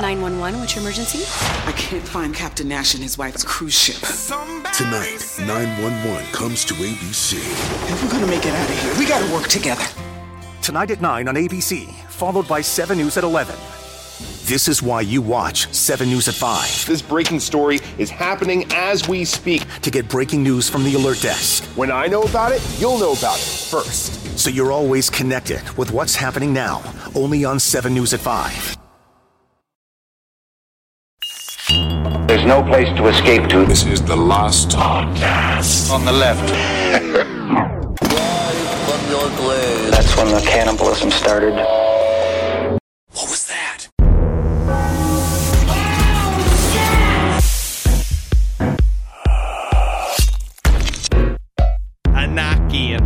911, what's your emergency? I can't find Captain Nash and his wife's cruise ship. Tonight, 911 comes to ABC. If we're going to make it out of here, we got to work together. Tonight at 9 on ABC, followed by 7 News at 11. This is why you watch 7 News at 5. This breaking story is happening as we speak. To get breaking news from the alert desk. When I know about it, you'll know about it first. So you're always connected with what's happening now, only on 7 News at 5. There's no place to escape to. This is the Last Podcast on the Left. From your grave. That's when the cannibalism started. What was that? Enochian.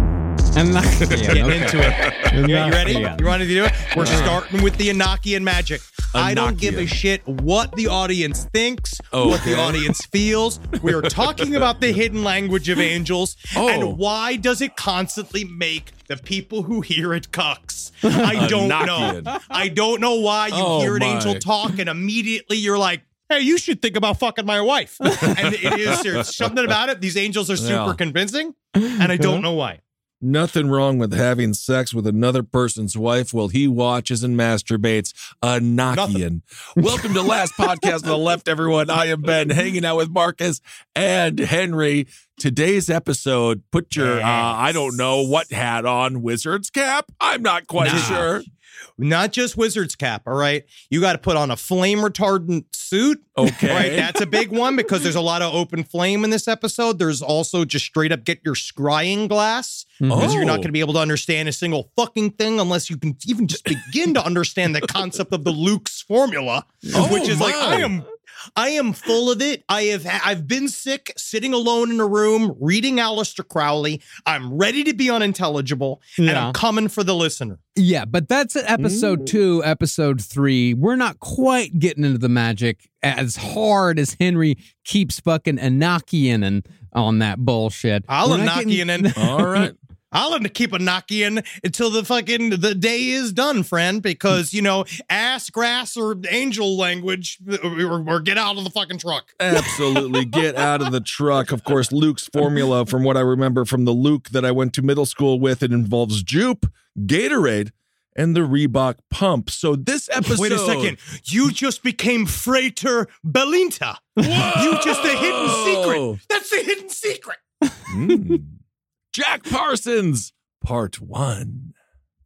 Enochian. Get into it. You ready? You want to do it? We're starting with the Enochian magic. Enochian. I don't give a shit what the audience thinks, what the audience feels. We are talking about the hidden language of angels, and why does it constantly make the people who hear it cucks? I don't know. I don't know why you hear an angel talk and immediately you're like, hey, you should think about fucking my wife. And it is, there's something about it. These angels are super convincing, and I don't know why. Nothing wrong with having sex with another person's wife while he watches and masturbates. Enochian. Welcome to Last Podcast on the Left, everyone. I am Ben, hanging out with Marcus and Henry. Today's episode, put your, I don't know what hat on, wizard's cap? I'm not quite sure. Not just wizard's cap, all right? You got to put on a flame retardant suit. Okay. Right? That's a big one because there's a lot of open flame in this episode. There's also just straight up get your scrying glass because you're not going to be able to understand a single fucking thing unless you can even just begin to understand the concept of the Luke's formula, which is like, I am full of it. I've been sick, sitting alone in a room, reading Aleister Crowley. I'm ready to be unintelligible, and I'm coming for the listener. Yeah, but that's episode 2, episode 3. We're not quite getting into the magic as hard as Henry keeps fucking Enochian and on that bullshit. I'll Enochian and all right. I'll have to keep Enochian until the fucking the day is done, friend, because, you know, ass, grass, or angel language, or get out of the fucking truck. Absolutely. Get out of the truck. Of course, Luke's formula, from what I remember from the Luke that I went to middle school with, it involves Jupe, Gatorade, and the Reebok pump. So this episode... Wait a second. You just became Frater Belinta. Whoa! You just a hidden secret. That's the hidden secret. Jack Parsons, Part 1.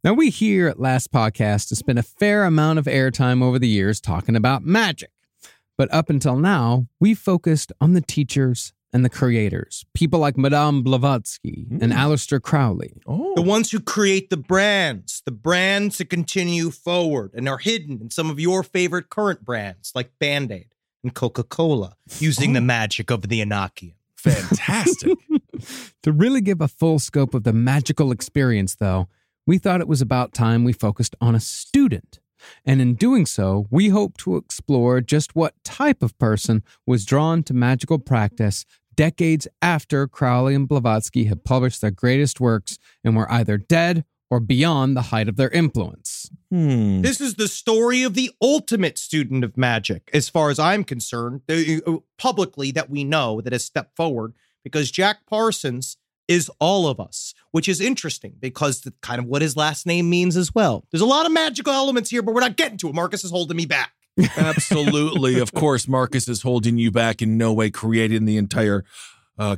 Now, we here at Last Podcast have spent a fair amount of airtime over the years talking about magic. But up until now, we focused on the teachers and the creators, people like Madame Blavatsky and Aleister Crowley. Oh. The ones who create the brands that continue forward and are hidden in some of your favorite current brands like Band-Aid and Coca-Cola, using the magic of the Enochian. Fantastic. To really give a full scope of the magical experience, though, we thought it was about time we focused on a student. And in doing so, we hope to explore just what type of person was drawn to magical practice decades after Crowley and Blavatsky had published their greatest works and were either dead or beyond the height of their influence. This is the story of the ultimate student of magic, as far as I'm concerned, publicly, that we know that has stepped forward, because Jack Parsons is all of us, which is interesting because that's kind of what his last name means as well. There's a lot of magical elements here, but we're not getting to it. Marcus is holding me back. Absolutely. Of course, Marcus is holding you back, in no way creating the entire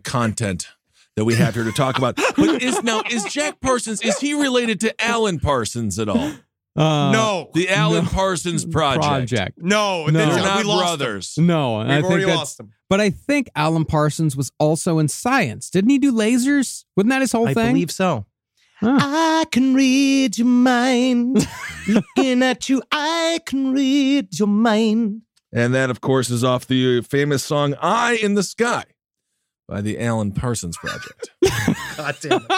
content that we have here to talk about. But is Jack Parsons, is he related to Alan Parsons at all? No. The Alan Parsons Project. No. They're not brothers. No. We've already lost them. But I think Alan Parsons was also in science. Didn't he do lasers? Wasn't that his whole thing? I believe so. I can read your mind. Looking at you, I can read your mind. And that, of course, is off the famous song Eye in the Sky by the Alan Parsons Project. God damn it.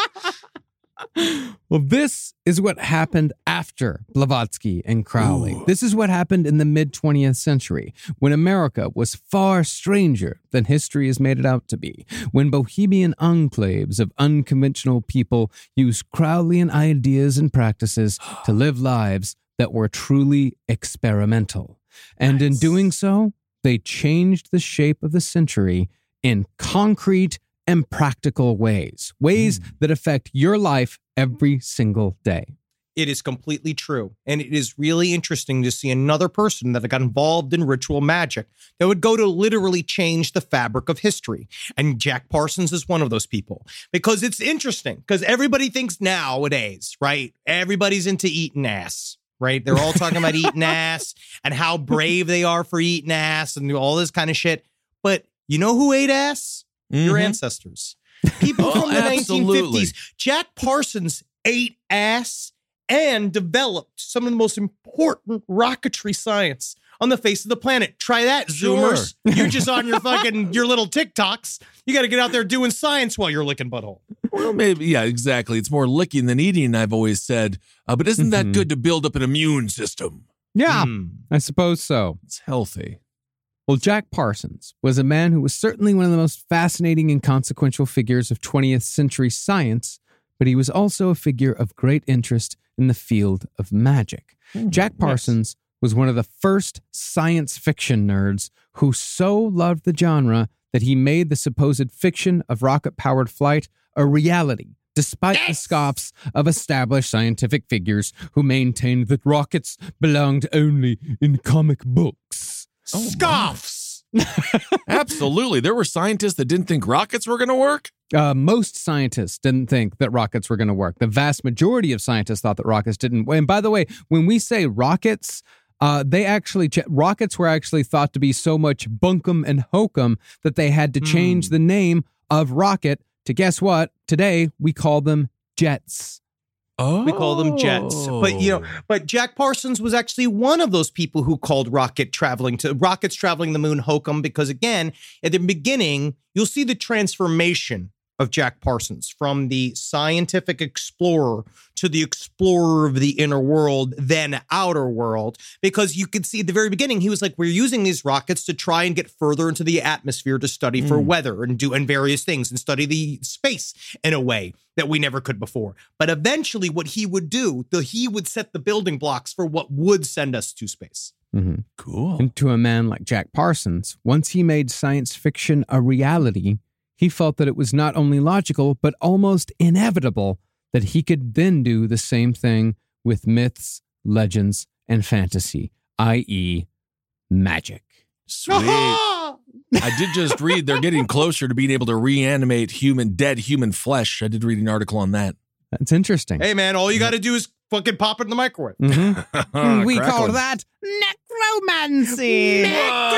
Well, this is what happened after Blavatsky and Crowley. Ooh. This is what happened in the mid-20th century, when America was far stranger than history has made it out to be, when bohemian enclaves of unconventional people used Crowleyan ideas and practices to live lives that were truly experimental. And nice. In doing so, they changed the shape of the century in concrete and practical ways, that affect your life every single day. It is completely true. And it is really interesting to see another person that got involved in ritual magic that would go to literally change the fabric of history. And Jack Parsons is one of those people, because it's interesting because everybody thinks nowadays, right? Everybody's into eating ass. Right? They're all talking about eating ass and how brave they are for eating ass and all this kind of shit. But you know who ate ass? Mm-hmm. Your ancestors. People from the 1950s. Jack Parsons ate ass and developed some of the most important rocketry science on the face of the planet. Try that, Zoomers. Sure. You're just on your fucking, your little TikToks. You got to get out there doing science while you're licking butthole. Well, maybe. Yeah, exactly. It's more licking than eating, I've always said. But isn't that good to build up an immune system? Yeah, I suppose so. It's healthy. Well, Jack Parsons was a man who was certainly one of the most fascinating and consequential figures of 20th century science, but he was also a figure of great interest in the field of magic. Ooh, Jack Parsons was one of the first science fiction nerds who so loved the genre that he made the supposed fiction of rocket-powered flight a reality, despite the scoffs of established scientific figures who maintained that rockets belonged only in comic books. Oh, scoffs! Absolutely. There were scientists that didn't think rockets were going to work? Most scientists didn't think that rockets were going to work. The vast majority of scientists thought that rockets didn't. And by the way, when we say rockets... rockets were actually thought to be so much bunkum and hokum that they had to change the name of rocket to guess what? Today we call them jets. Oh, we call them jets. But Jack Parsons was actually one of those people who called rockets traveling the moon hokum, because again, at the beginning, you'll see the transformation of Jack Parsons from the scientific explorer to the explorer of the inner world, then outer world, because you could see at the very beginning, he was like, we're using these rockets to try and get further into the atmosphere to study for weather and do and various things and study the space in a way that we never could before. But eventually what he would do, he would set the building blocks for what would send us to space. Mm-hmm. Cool. And to a man like Jack Parsons, once he made science fiction a reality, he felt that it was not only logical, but almost inevitable that he could then do the same thing with myths, legends, and fantasy, i.e. magic. Sweet. I did just read they're getting closer to being able to reanimate dead human flesh. I did read an article on that. That's interesting. Hey, man, all you got to do is fucking pop it in the microwave. Mm-hmm. We call that necromancy. Necromancy.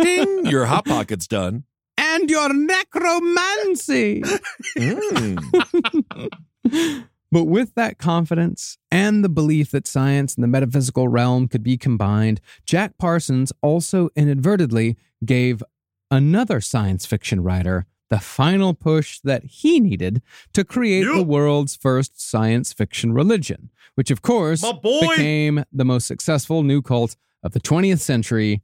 Ding. Your Hot Pocket's done. And your necromancy. But with that confidence and the belief that science and the metaphysical realm could be combined, Jack Parsons also inadvertently gave another science fiction writer the final push that he needed to create the world's first science fiction religion, which of course became the most successful new cult of the 20th century,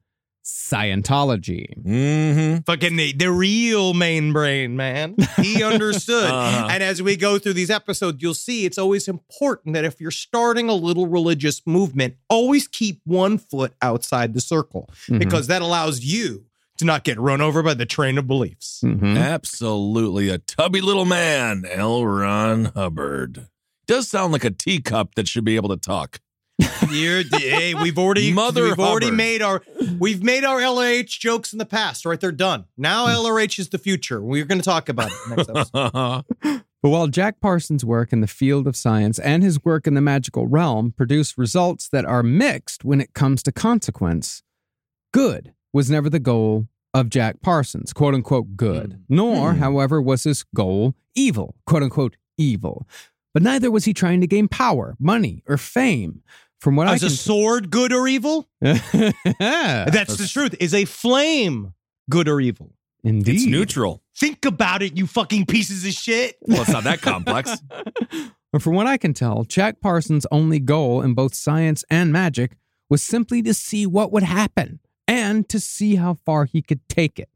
Scientology. Mm-hmm. Fucking the real main brain, man. He understood. And as we go through these episodes, you'll see it's always important that if you're starting a little religious movement, always keep one foot outside the circle, because that allows you to not get run over by the train of beliefs. Mm-hmm. Absolutely. A tubby little man, L. Ron Hubbard. Does sound like a teacup that should be able to talk. We've made our LRH jokes in the past, right? They're done. Now LRH is the future. We're going to talk about it next episode. But while Jack Parsons' work in the field of science and his work in the magical realm produce results that are mixed when it comes to consequence, good was never the goal of Jack Parsons, quote-unquote good, nor, however, was his goal evil, quote-unquote evil. But neither was he trying to gain power, money, or fame. From what I can... a sword good or evil? That's the truth. Is a flame good or evil? Indeed. It's neutral. Think about it, you fucking pieces of shit. Well, it's not that complex. But from what I can tell, Jack Parsons' only goal in both science and magic was simply to see what would happen and to see how far he could take it.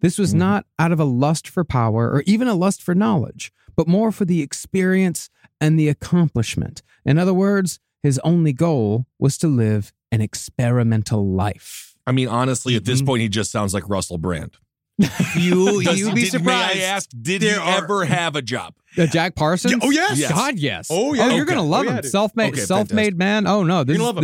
This was not out of a lust for power or even a lust for knowledge, but more for the experience and the accomplishment. In other words, his only goal was to live an experimental life. I mean, honestly, at this point, he just sounds like Russell Brand. You'd be surprised. May I ask, did he ever have a job? Jack Parsons? Oh, yes. God, yes. Oh, yeah. Oh, you're going to love him. Yeah, self-made, okay, self-made man. Oh, no. You're going to love him.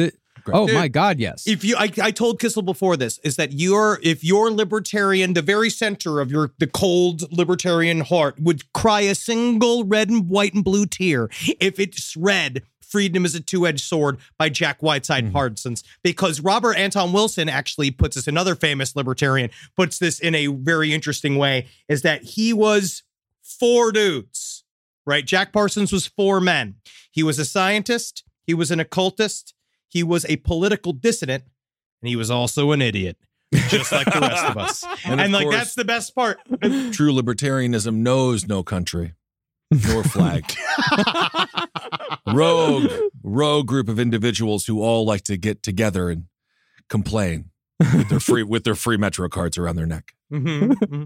Dude, my God, yes. If you, I told Kissel before this, is that if your libertarian, the very center of the cold libertarian heart would cry a single red and white and blue tear if it's read Freedom is a Two-Edged Sword by Jack Whiteside Parsons, because Robert Anton Wilson actually puts this, another famous libertarian, puts this in a very interesting way, is that he was four dudes, right? Jack Parsons was four men. He was a scientist. He was an occultist. He was a political dissident, and he was also an idiot, just like the rest of us. And like, course, that's the best part. True libertarianism knows no country, nor flag. Rogue group of individuals who all like to get together and complain with their free Metro cards around their neck. And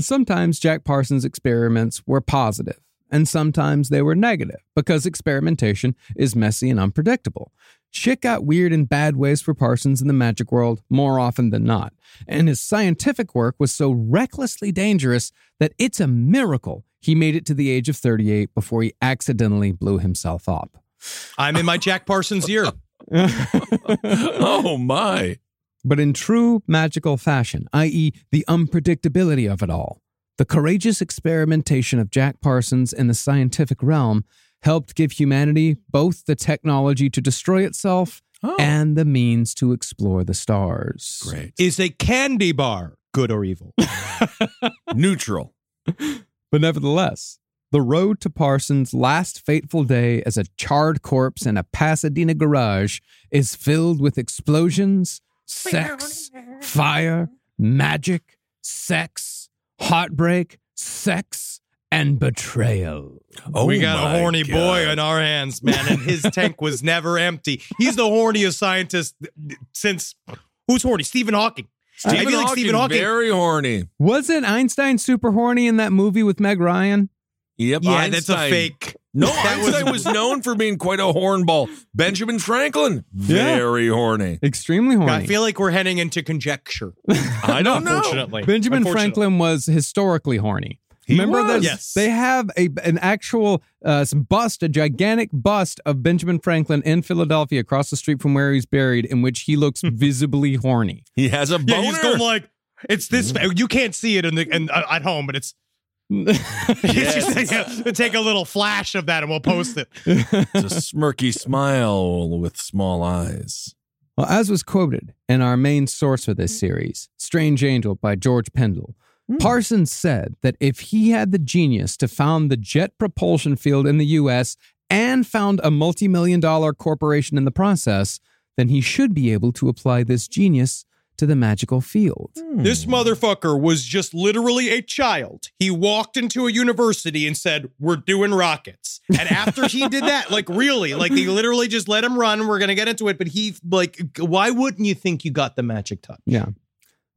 sometimes Jack Parsons' experiments were positive, and sometimes they were negative, because experimentation is messy and unpredictable. Shit got weird in bad ways for Parsons in the magic world more often than not, and his scientific work was so recklessly dangerous that it's a miracle he made it to the age of 38 before he accidentally blew himself up. I'm in my Jack Parsons year. Oh, my. But in true magical fashion, i.e. the unpredictability of it all, the courageous experimentation of Jack Parsons in the scientific realm helped give humanity both the technology to destroy itself and the means to explore the stars. Great. Is a candy bar good or evil? Neutral. But nevertheless, the road to Parsons' last fateful day as a charred corpse in a Pasadena garage is filled with explosions, sex, fire, magic, sex, heartbreak, sex, and betrayal. Oh, we got a horny boy in our hands, man, and his tank was never empty. He's the horniest scientist since... Who's horny? Stephen Hawking. Stephen Hawking. Very horny. Wasn't Einstein super horny in that movie with Meg Ryan? Yep. Yeah, Einstein. That's a fake. No, Einstein was known for being quite a hornball. Benjamin Franklin, very horny. Extremely horny. I feel like we're heading into conjecture. I don't know. Unfortunately. Benjamin Franklin was historically horny. Remember this? Yes. They have an actual bust, a gigantic bust of Benjamin Franklin in Philadelphia across the street from where he's buried, in which he looks visibly horny. He has a boner. Yeah, he's going like, it's this, you can't see it at home, but it's, take a little flash of that and we'll post it. It's a smirky smile with small eyes. Well, as was quoted in our main source for this series, Strange Angel by George Pendle, Parsons said that if he had the genius to found the jet propulsion field in the U.S. and found a multi-million-dollar corporation in the process, then he should be able to apply this genius to the magical field. This motherfucker was just literally a child. He walked into a university and said, we're doing rockets. And after he did that, like, really, like, they literally just let him run. We're going to get into it. But he, like, why wouldn't you think you got the magic touch? Yeah.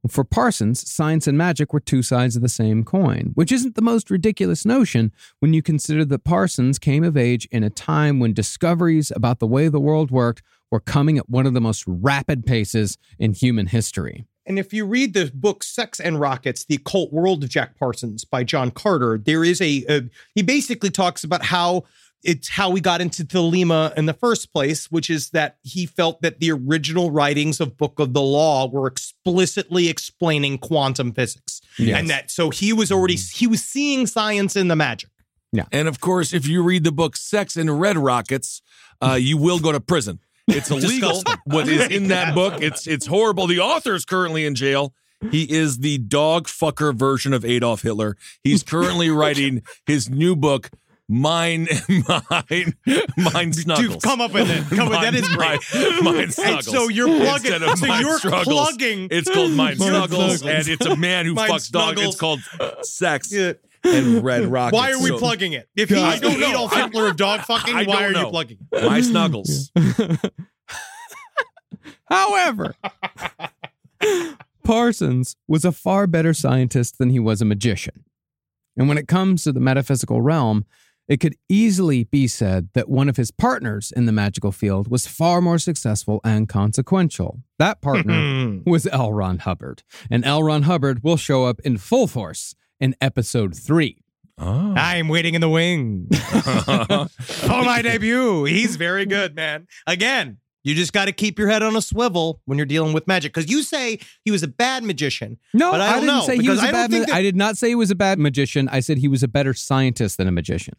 For Parsons, science and magic were two sides of the same coin, which isn't the most ridiculous notion when you consider that Parsons came of age in a time when discoveries about the way the world worked were coming at one of the most rapid paces in human history. And if you read the book Sex and Rockets, The Occult World of Jack Parsons by John Carter, there is he basically talks about how it's how we got into Thelema in the first place, which is that he felt that the original writings of Book of the Law were explicitly explaining quantum physics. Yes. And that, so he was seeing science in the magic. Yeah. And of course, if you read the book Sex and Red Rockets, you will go to prison. It's illegal. What is in that book. It's horrible. The author's currently in jail. He is the dog fucker version of Adolf Hitler. He's currently writing his new book, Mine Snuggles. Dude, come up with it. That is great. Mine Snuggles. And so you're plugging. It's called Mine Snuggles, and it's a man who fucks dogs. It's called Sex and Red Rockets. Why are we plugging it? If he's Adolf Hitler of dog fucking, why are you plugging it? My Snuggles. However, Parsons was a far better scientist than he was a magician. And when it comes to the metaphysical realm, it could easily be said that one of his partners in the magical field was far more successful and consequential. That partner was L. Ron Hubbard. And L. Ron Hubbard will show up in full force in episode 3. Oh. I'm waiting in the wing for my debut. He's very good, man. Again, you just got to keep your head on a swivel when you're dealing with magic. Because you say he was a bad magician. No, but I didn't say he was a bad magician. I did not say he was a bad magician. I said he was a better scientist than a magician.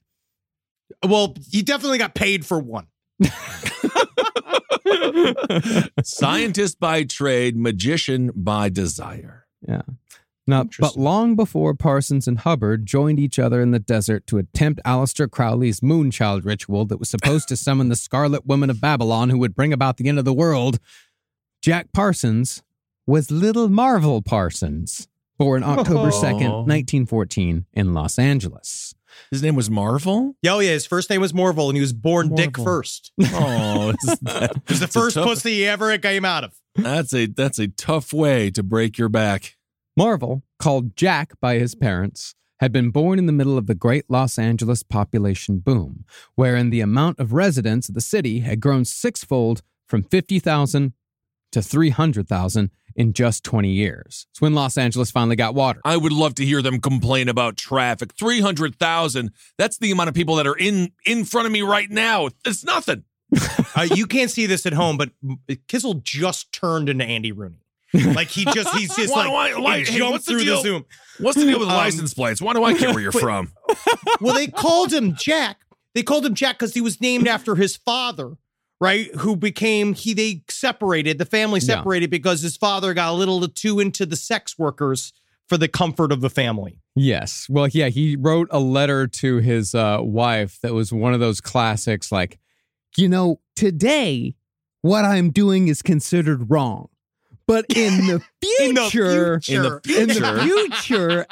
Well, he definitely got paid for one. Scientist by trade, magician by desire. Yeah. Now, but long before Parsons and Hubbard joined each other in the desert to attempt Aleister Crowley's Moonchild ritual that was supposed to summon the Scarlet Woman of Babylon who would bring about the end of the world, Jack Parsons was Little Marvel Parsons, born October 2nd, 1914 in Los Angeles. His name was Marvel? Oh, yeah. His first name was Marvel, and he was born Marvel. Dick first. Oh, it was the first pussy he ever came out of. That's a tough way to break your back. Marvel, called Jack by his parents, had been born in the middle of the great Los Angeles population boom, wherein the amount of residents of the city had grown sixfold from 50,000 to 300,000 in just 20 years. It's when Los Angeles finally got water. I would love to hear them complain about traffic. 300,000, that's the amount of people that are in front of me right now. It's nothing. You can't see this at home, but Kissel just turned into Andy Rooney. Like he's just jumped through the Zoom. What's the deal with license plates? Why do I care where you're from? Well, they called him Jack. They called him Jack because he was named after his father, right? Who became they separated. The family separated because his father got a little too into the sex workers for the comfort of the family. Yes. Well, yeah, he wrote a letter to his wife that was one of those classics. Like, today, what I'm doing is considered wrong. But in the future,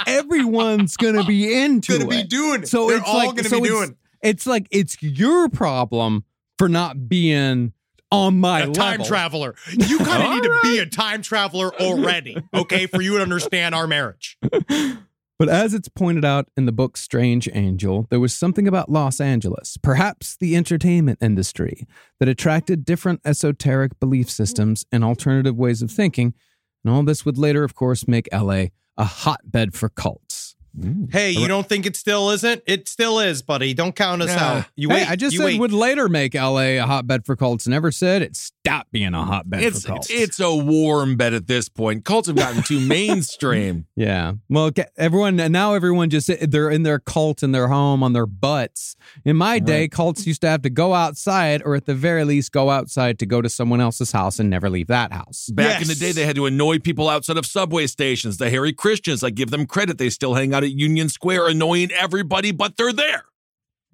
everyone's going to be into it. Going to be doing it. So they're all going to be doing it. It's like, it's your problem for not being on my level. Time traveler. You kind of need to be a time traveler already, okay, for you to understand our marriage. But as it's pointed out in the book Strange Angel, there was something about Los Angeles, perhaps the entertainment industry, that attracted different esoteric belief systems and alternative ways of thinking. And all this would later, of course, make LA a hotbed for cults. Hey, you don't think it still isn't? It still is, buddy. Don't count us out. I just said would later make LA a hotbed for cults. Never said it stopped being a hotbed for cults. It's a warm bed at this point. Cults have gotten too mainstream. Yeah. Well, everyone just, they're in their cult in their home on their butts. In my day, cults used to have to go outside, or at the very least go outside to go to someone else's house and never leave that house. Back in the day, they had to annoy people outside of subway stations. The hairy Christians, I give them credit. They still hang out at Union Square, annoying everybody, but they're there.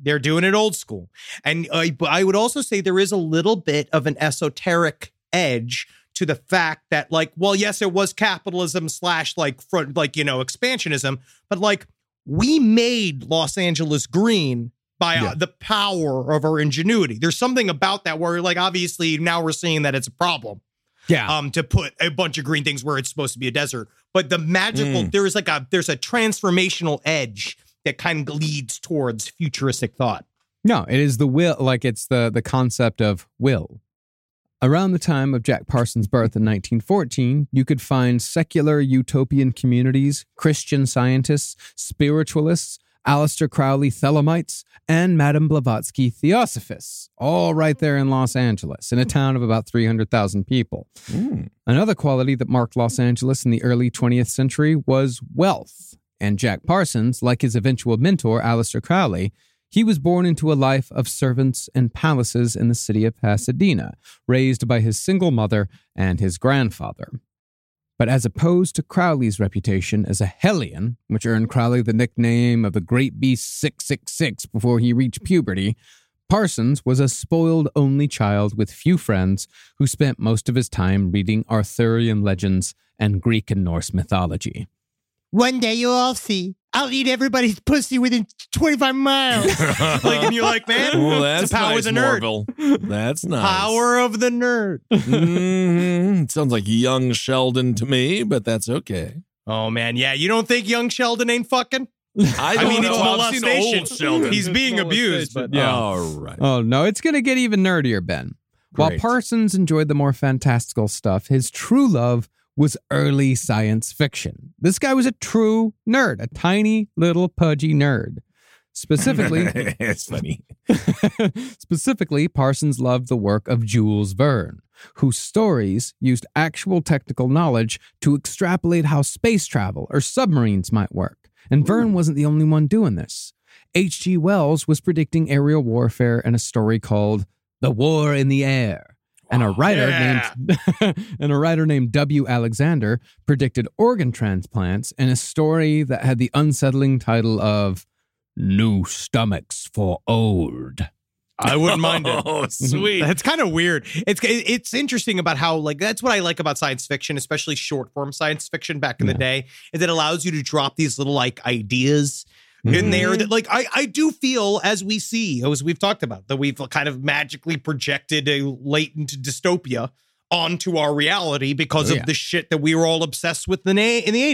They're doing it old school. And I would also say there is a little bit of an esoteric edge to the fact that, like, well, yes, it was capitalism / expansionism, but like we made Los Angeles green by the power of our ingenuity. There's something about that where, like, obviously now we're seeing that it's a problem. Yeah. To put a bunch of green things where it's supposed to be a desert. But the magical, there's a transformational edge that kind of leads towards futuristic thought. No, it is the will, like it's the concept of will. Around the time of Jack Parsons' birth in 1914, you could find secular utopian communities, Christian scientists, spiritualists, Aleister Crowley Thelemites, and Madame Blavatsky Theosophists, all right there in Los Angeles, in a town of about 300,000 people. Mm. Another quality that marked Los Angeles in the early 20th century was wealth. And Jack Parsons, like his eventual mentor, Aleister Crowley, he was born into a life of servants and palaces in the city of Pasadena, raised by his single mother and his grandfather. but as opposed to Crowley's reputation as a hellion, which earned Crowley the nickname of the Great Beast 666 before he reached puberty, Parsons was a spoiled only child with few friends who spent most of his time reading Arthurian legends and Greek and Norse mythology. One day you'll all see. I'll eat everybody's pussy within 25 miles. And you're like, man, well, that's the power of the nerd. Marvel. That's nice. Power of the nerd. Mm-hmm. It sounds like young Sheldon to me, but that's okay. Oh, man. Yeah, you don't think young Sheldon ain't fucking? I mean, it's molestation. He's being abused. But yeah. All right. Oh, no, it's going to get even nerdier, Ben. Great. While Parsons enjoyed the more fantastical stuff, his true love was early science fiction. This guy was a true nerd, a tiny little pudgy nerd. Specifically, it's funny. Specifically, Parsons loved the work of Jules Verne, whose stories used actual technical knowledge to extrapolate how space travel or submarines might work. And Verne wasn't the only one doing this. H.G. Wells was predicting aerial warfare in a story called The War in the Air. And a writer named W. Alexander predicted organ transplants in a story that had the unsettling title of New Stomachs for Old. I wouldn't mind it. Oh, sweet. That's kind of weird. It's interesting about how, like, that's what I like about science fiction, especially short form science fiction back in the day, is it allows you to drop these little, like, ideas in there that, like, I do feel, as we've talked about, that we've kind of magically projected a latent dystopia onto our reality because of the shit that we were all obsessed with in the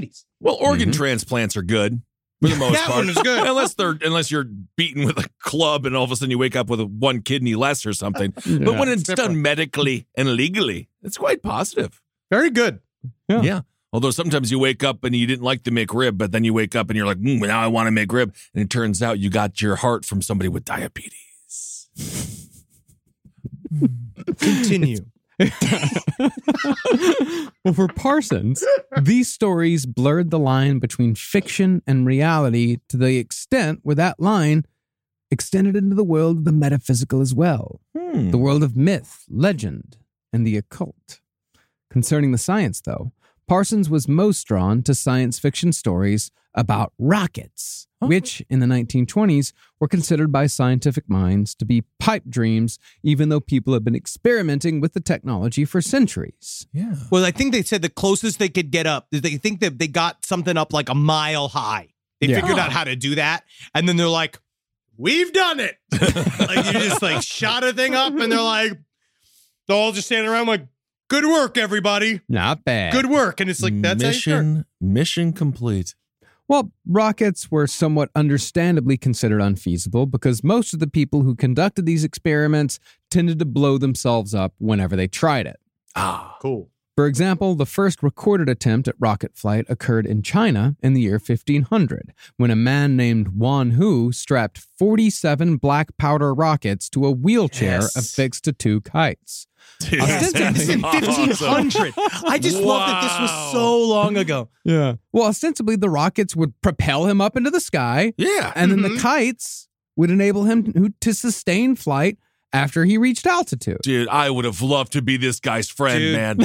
80s. Well, organ transplants are good for the most part. That one is good. unless you're beaten with a club and all of a sudden you wake up with one kidney less or something. Yeah, but when it's done medically and legally, it's quite positive. Very good. Yeah. Although sometimes you wake up and you didn't like the McRib, but then you wake up and you're like, now I want a McRib. And it turns out you got your heart from somebody with diabetes. Continue. Well, for Parsons, these stories blurred the line between fiction and reality to the extent where that line extended into the world of the metaphysical as well. The world of myth, legend, and the occult. Concerning the science, though, Parsons was most drawn to science fiction stories about rockets, which in the 1920s were considered by scientific minds to be pipe dreams, even though people had been experimenting with the technology for centuries. Yeah. Well, I think they said the closest they could get up is they think that they got something up like a mile high. They figured out how to do that. And then they're like, we've done it. Like, you just like shot a thing up and they're like, they're all just standing around like, good work, everybody. Not bad. Good work. And it's like, that's mission complete. Well, rockets were somewhat understandably considered unfeasible because most of the people who conducted these experiments tended to blow themselves up whenever they tried it. Ah, cool. For example, the first recorded attempt at rocket flight occurred in China in the year 1500, when a man named Wan Hu strapped 47 black powder rockets to a wheelchair affixed to two kites. Dude, ostensibly, 1500. Awesome. I just love that this was so long ago. Yeah. Well, ostensibly, the rockets would propel him up into the sky. Yeah. And then the kites would enable him to sustain flight after he reached altitude. Dude, I would have loved to be this guy's friend, man.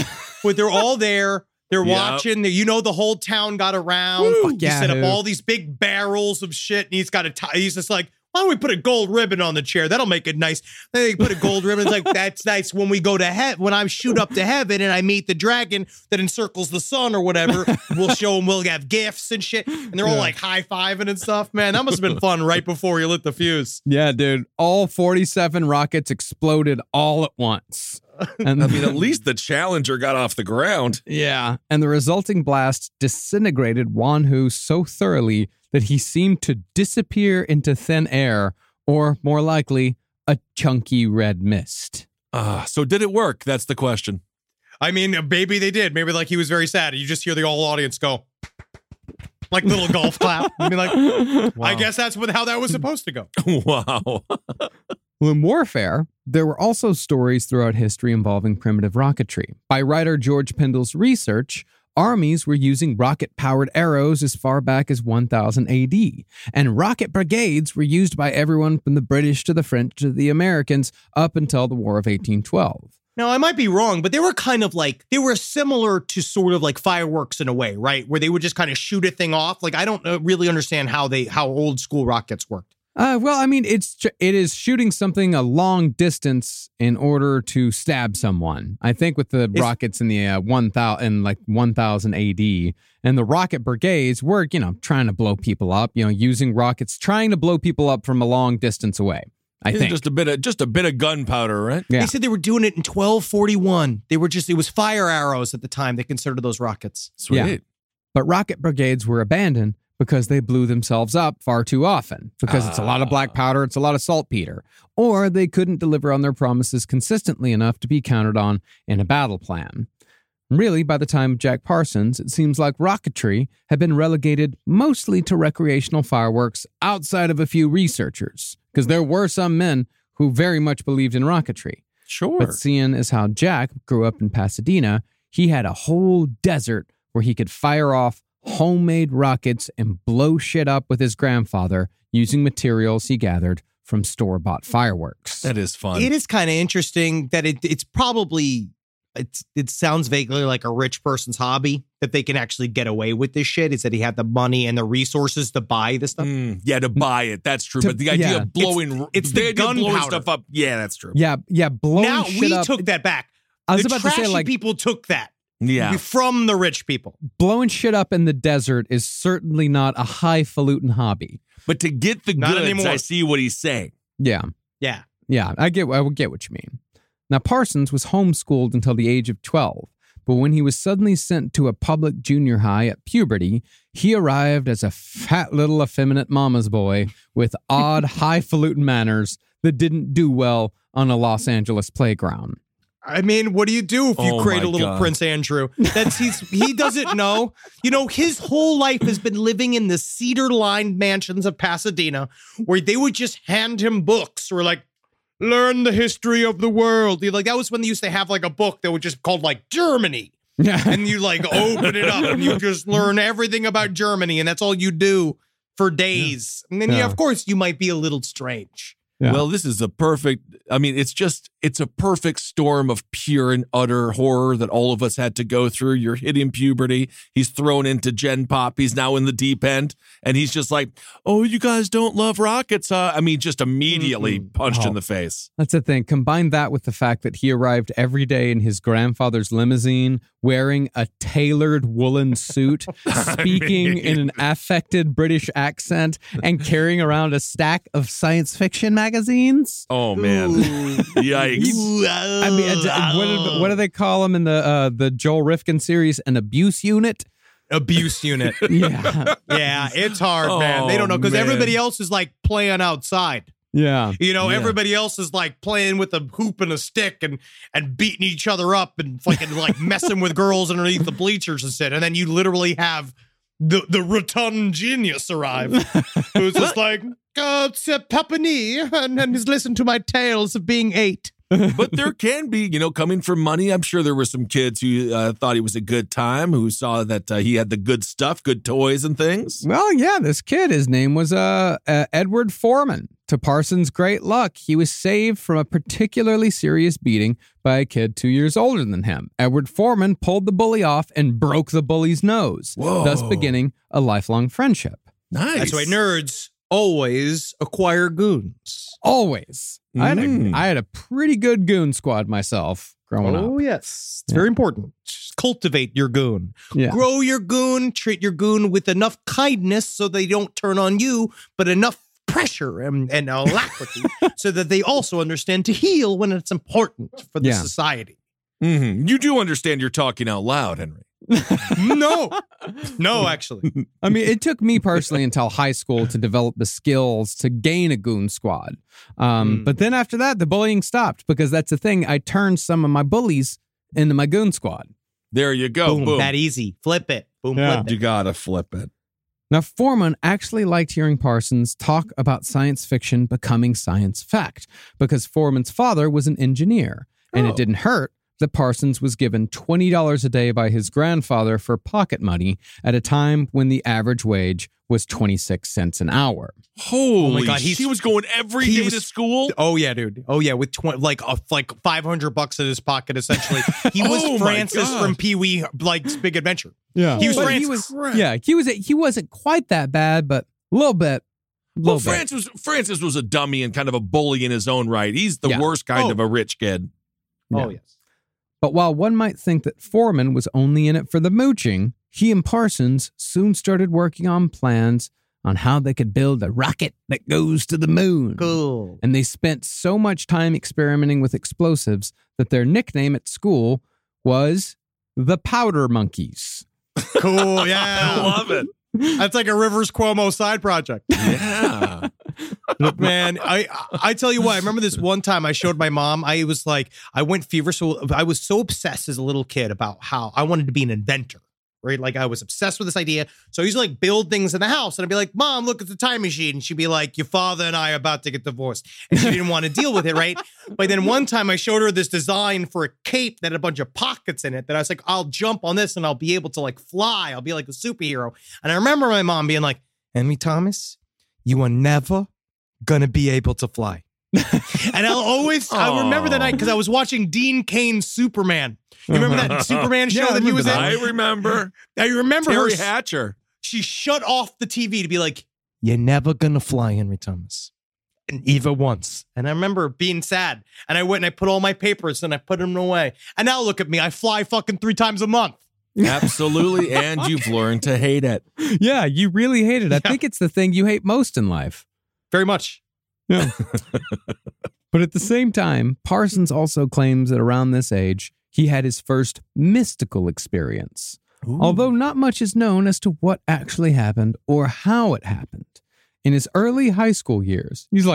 But they're all there. They're watching. You know, the whole town got around. Woo, he set up all these big barrels of shit, and he's got a tie. He's just like, why don't we put a gold ribbon on the chair? That'll make it nice. Then they put a gold ribbon. It's like, that's nice. When we go to heaven, when I shoot up to heaven and I meet the dragon that encircles the sun or whatever, we'll show them we'll have gifts and shit. And they're all like high-fiving and stuff. Man, that must have been fun right before you lit the fuse. Yeah, dude. All 47 rockets exploded all at once. And at least the Challenger got off the ground. Yeah. And the resulting blast disintegrated Wan Hu so thoroughly that he seemed to disappear into thin air, or more likely, a chunky red mist. So did it work? That's the question. I mean, maybe they did. Maybe like he was very sad. You just hear the whole audience go, like little golf clap. I mean, like, I guess that's how that was supposed to go. Wow. Well, in warfare, there were also stories throughout history involving primitive rocketry. By writer George Pendle's research, armies were using rocket-powered arrows as far back as 1000 AD, and rocket brigades were used by everyone from the British to the French to the Americans up until the War of 1812. Now, I might be wrong, but they were kind of like, they were similar to sort of like fireworks in a way, right? Where they would just kind of shoot a thing off. Like, I don't really understand how old school rockets worked. Well, I mean, it is shooting something a long distance in order to stab someone. I think with the rockets in the 1000 AD and the rocket brigades were, trying to blow people up, using rockets, trying to blow people up from a long distance away. I think just a bit of gunpowder, right? Yeah. They said they were doing it in 1241. They were it was fire arrows at the time. They considered those rockets. Sweet. Yeah. But rocket brigades were abandoned because they blew themselves up far too often, because it's a lot of black powder, it's a lot of saltpeter, or they couldn't deliver on their promises consistently enough to be counted on in a battle plan. Really, by the time of Jack Parsons, it seems like rocketry had been relegated mostly to recreational fireworks outside of a few researchers, because there were some men who very much believed in rocketry. Sure. But seeing as how Jack grew up in Pasadena, he had a whole desert where he could fire off homemade rockets and blow shit up with his grandfather using materials he gathered from store-bought fireworks. That is fun. It is kind of interesting that it sounds vaguely like a rich person's hobby, that they can actually get away with this shit, is that he had the money and the resources to buy this stuff. To buy it. That's true. But the idea of blowing... It's the gunpowder stuff up. Yeah, that's true. Yeah, blowing shit up. Now we took that back. I was about to say, like... The trashy people took that. Yeah. From the rich people. Blowing shit up in the desert is certainly not a highfalutin hobby. But to get the goods, anymore. I see what he's saying. Yeah. Yeah. Yeah, I get what you mean. Now, Parsons was homeschooled until the age of 12, but when he was suddenly sent to a public junior high at puberty, he arrived as a fat little effeminate mama's boy with odd highfalutin manners that didn't do well on a Los Angeles playground. I mean, what do you do if you create a little God. Prince Andrew? He doesn't know. His whole life has been living in the cedar-lined mansions of Pasadena, where they would just hand him books or like, learn the history of the world. Like, that was when they used to have like a book that was just called like Germany. And you like open it up and you just learn everything about Germany. And that's all you do for days. Yeah. And then, of course, you might be a little strange. Yeah. Well, this is it's a perfect storm of pure and utter horror that all of us had to go through. You're hitting puberty. He's thrown into Gen Pop. He's now in the deep end. And he's just like, oh, you guys don't love rockets, huh? I mean, just immediately punched in the face. That's the thing. Combine that with the fact that he arrived every day in his grandfather's limousine wearing a tailored woolen suit, speaking in an affected British accent, and carrying around a stack of science fiction magazines. Oh, man. Yikes. I mean, what do they call them in the Joel Rifkin series? An abuse unit? Abuse unit. Yeah. Yeah, it's hard, man. They don't know, because everybody else is like playing outside. Yeah. Everybody else is like playing with a hoop and a stick and beating each other up and fucking like messing with girls underneath the bleachers and shit. And then you literally have the rotund genius arrive who's just like, it's a Papani, and he's listened to my tales of being 8. But there can be, coming from money, I'm sure there were some kids who thought he was a good time, who saw that he had the good stuff, good toys and things. Well, yeah, this kid, his name was Edward Foreman. To Parsons' great luck, he was saved from a particularly serious beating by a kid 2 years older than him. Edward Foreman pulled the bully off and broke the bully's nose, thus beginning a lifelong friendship. Nice. That's why nerds always acquire goons. Always. I had a pretty good goon squad myself growing up. Oh, yes. It's very important. Cultivate your goon. Yeah. Grow your goon. Treat your goon with enough kindness so they don't turn on you, but enough pressure and alacrity so that they also understand to heal when it's important for the society. Mm-hmm. You do understand you're talking out loud, Henry. No, actually. I mean, it took me personally until high school to develop the skills to gain a goon squad. But then after that, the bullying stopped, because that's the thing. I turned some of my bullies into my goon squad. There you go. Boom. That easy. Flip it. Boom. Yeah. Flip it. You gotta flip it. Now, Foreman actually liked hearing Parsons talk about science fiction becoming science fact, because Foreman's father was an engineer, and it didn't hurt that Parsons was given $20 a day by his grandfather for pocket money at a time when the average wage was 26 cents an hour. Holy, oh my God, he was going every day to school? Oh, yeah, dude. Oh, yeah, with like $500 in his pocket, essentially. He was Francis from Pee-wee, Big Adventure. Yeah, he was Francis. He wasn't quite that bad, but a little bit. Well, Francis was a dummy and kind of a bully in his own right. He's the worst kind of a rich kid. Yeah. Oh, yes. But while one might think that Foreman was only in it for the mooching, he and Parsons soon started working on plans on how they could build a rocket that goes to the moon. Cool. And they spent so much time experimenting with explosives that their nickname at school was the Powder Monkeys. Cool, yeah. I love it. That's like a Rivers Cuomo side project. Yeah. Look, man, I tell you what, I remember this one time I showed my mom, I went fever. So I was so obsessed as a little kid about how I wanted to be an inventor, right? Like I was obsessed with this idea. So I used to build things in the house and I'd be like, Mom, look at the time machine. And she'd be like, your father and I are about to get divorced. And she didn't want to deal with it, right? But then one time I showed her this design for a cape that had a bunch of pockets in it that I was like, I'll jump on this and I'll be able to fly. I'll be like a superhero. And I remember my mom being like, Emmy Thomas, you are never going to be able to fly. And I remember that night because I was watching Dean Kane's Superman. You remember that Superman show that he was in? I remember. I remember Terry Hatcher. She shut off the TV to be like, you're never going to fly, Henry Thomas. And Eva once. And I remember being sad. And I went and I put all my papers and I put them away. And now look at me. I fly fucking 3 times a month. Absolutely. And you've learned to hate it. Yeah, you really hate it. I think it's the thing you hate most in life. Very much. Yeah. But at the same time, Parsons also claims that around this age, he had his first mystical experience. Ooh. Although not much is known as to what actually happened or how it happened. In his early high school years, he's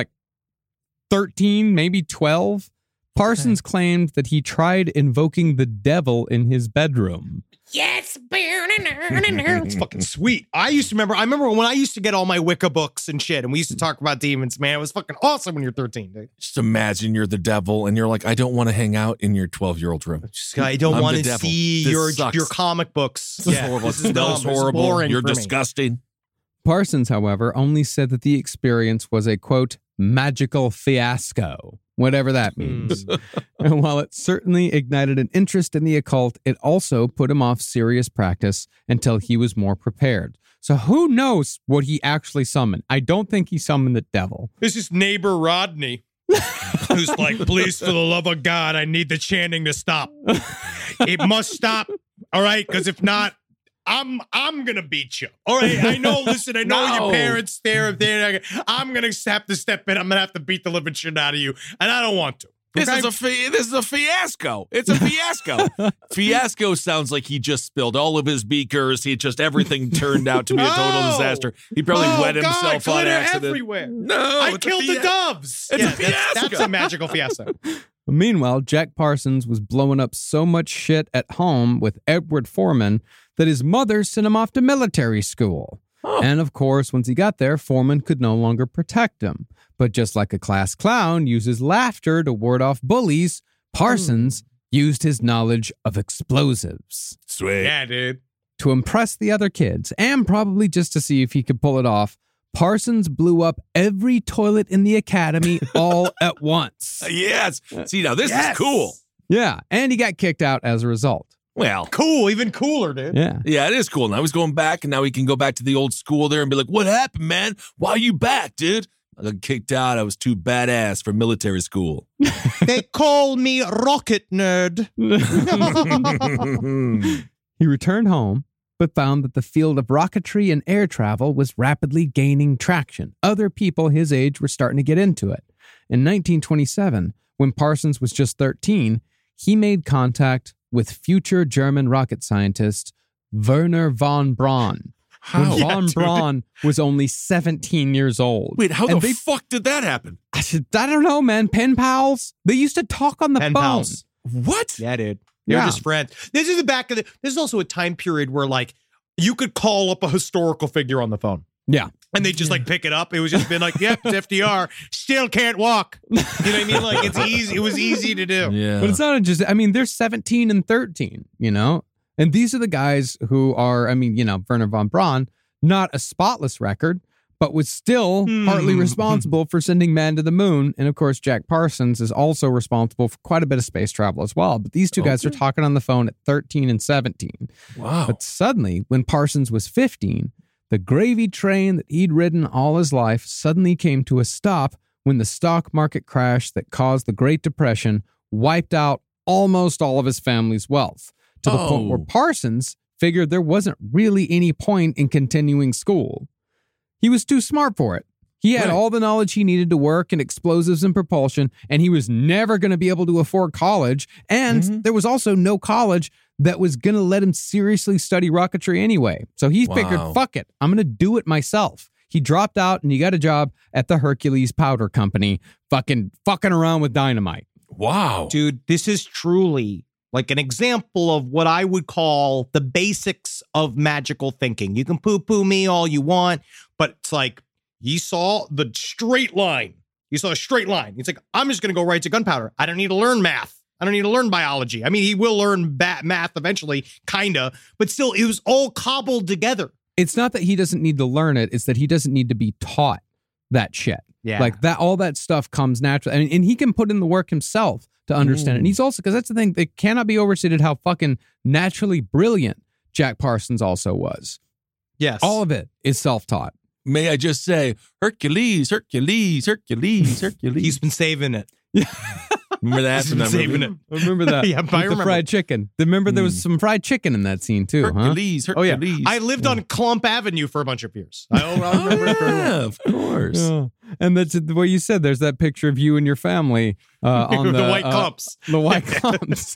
13, maybe 12. Parsons claimed that he tried invoking the devil in his bedroom. Yes, it's fucking sweet. I remember when I used to get all my Wicca books and shit, and we used to talk about demons, man. It was fucking awesome when you're 13, dude. Just imagine you're the devil, and you're like, I don't want to hang out in your 12-year-old room. I don't want to see your comic books. This is horrible. This is horrible. You're disgusting. Me. Parsons, however, only said that the experience was a, quote, magical fiasco. Whatever that means. And while it certainly ignited an interest in the occult, it also put him off serious practice until he was more prepared. So who knows what he actually summoned? I don't think he summoned the devil. This is neighbor Rodney, who's like, please, for the love of God, I need the chanting to stop. It must stop. All right, because if not, I'm going to beat you. All right. I know. Listen, I know your parents there. I'm going to have to step in. I'm going to have to beat the living shit out of you. And I don't want to. Okay? This is a fiasco. It's a fiasco. Fiasco sounds like he just spilled all of his beakers. He just everything turned out to be a total disaster. He probably wet himself on accident. Everywhere. No, I killed the doves. It's a fiasco. That's a magical fiasco. Meanwhile, Jack Parsons was blowing up so much shit at home with Edward Foreman that his mother sent him off to military school. Oh. And of course, once he got there, Foreman could no longer protect him. But just like a class clown uses laughter to ward off bullies, Parsons used his knowledge of explosives. Sweet. Yeah, dude. To impress the other kids, and probably just to see if he could pull it off, Parsons blew up every toilet in the academy all at once. Yes. See, now this is cool. Yeah. And he got kicked out as a result. Well, cool. Even cooler, dude. Yeah. Yeah, it is cool. Now he's going back, and now he can go back to the old school there and be like, what happened, man? Why are you back, dude? I got kicked out. I was too badass for military school. They call me Rocket Nerd. He returned home, but found that the field of rocketry and air travel was rapidly gaining traction. Other people his age were starting to get into it. In 1927, when Parsons was just 13, he made contact with future German rocket scientist Werner von Braun. How? Von Braun was only 17 years old. Wait, how the fuck did that happen? I said, I don't know, man. Pen pals? They used to talk on the phone. What? Yeah, dude. They're just friends. This is the back of the. This is also a time period where you could call up a historical figure on the phone. Yeah. And they just like pick it up. It was just been like, yep, it's FDR. Still can't walk. You know what I mean? Like, it's easy. It was easy to do. Yeah. But it's not just, I mean, they're 17 and 13, you know? And these are the guys who are, I mean, you know, Werner von Braun, not a spotless record, but was still partly responsible for sending man to the moon. And of course, Jack Parsons is also responsible for quite a bit of space travel as well. But these two guys are talking on the phone at 13 and 17. Wow. But suddenly, when Parsons was 15, the gravy train that he'd ridden all his life suddenly came to a stop when the stock market crash that caused the Great Depression wiped out almost all of his family's wealth, to the point where Parsons figured there wasn't really any point in continuing school. He was too smart for it. He had all the knowledge he needed to work in explosives and propulsion, and he was never going to be able to afford college. And there was also no college that was going to let him seriously study rocketry anyway. So he figured, fuck it, I'm going to do it myself. He dropped out and he got a job at the Hercules Powder Company, fucking around with dynamite. Wow. Dude, this is truly like an example of what I would call the basics of magical thinking. You can poo-poo me all you want, but it's like, he saw the straight line. He saw a straight line. He's like, I'm just going to go right to gunpowder. I don't need to learn math. I don't need to learn biology. I mean, he will learn math eventually, kind of, but still, it was all cobbled together. It's not that he doesn't need to learn it. It's that he doesn't need to be taught that shit. Yeah. Like that, all that stuff comes naturally. I mean, and he can put in the work himself to understand it. And he's also, because that's the thing, it cannot be overstated how fucking naturally brilliant Jack Parsons also was. Yes. All of it is self-taught. May I just say, Hercules. He's been saving it. Remember that? Remember that. Yeah, I remember. The fried chicken. Remember there was some fried chicken in that scene too, Hercules. Oh, yeah. I lived on Klump Avenue for a bunch of years. I remember it for of course. Yeah. And that's what you said. There's that picture of you and your family on the white clumps. The white clumps.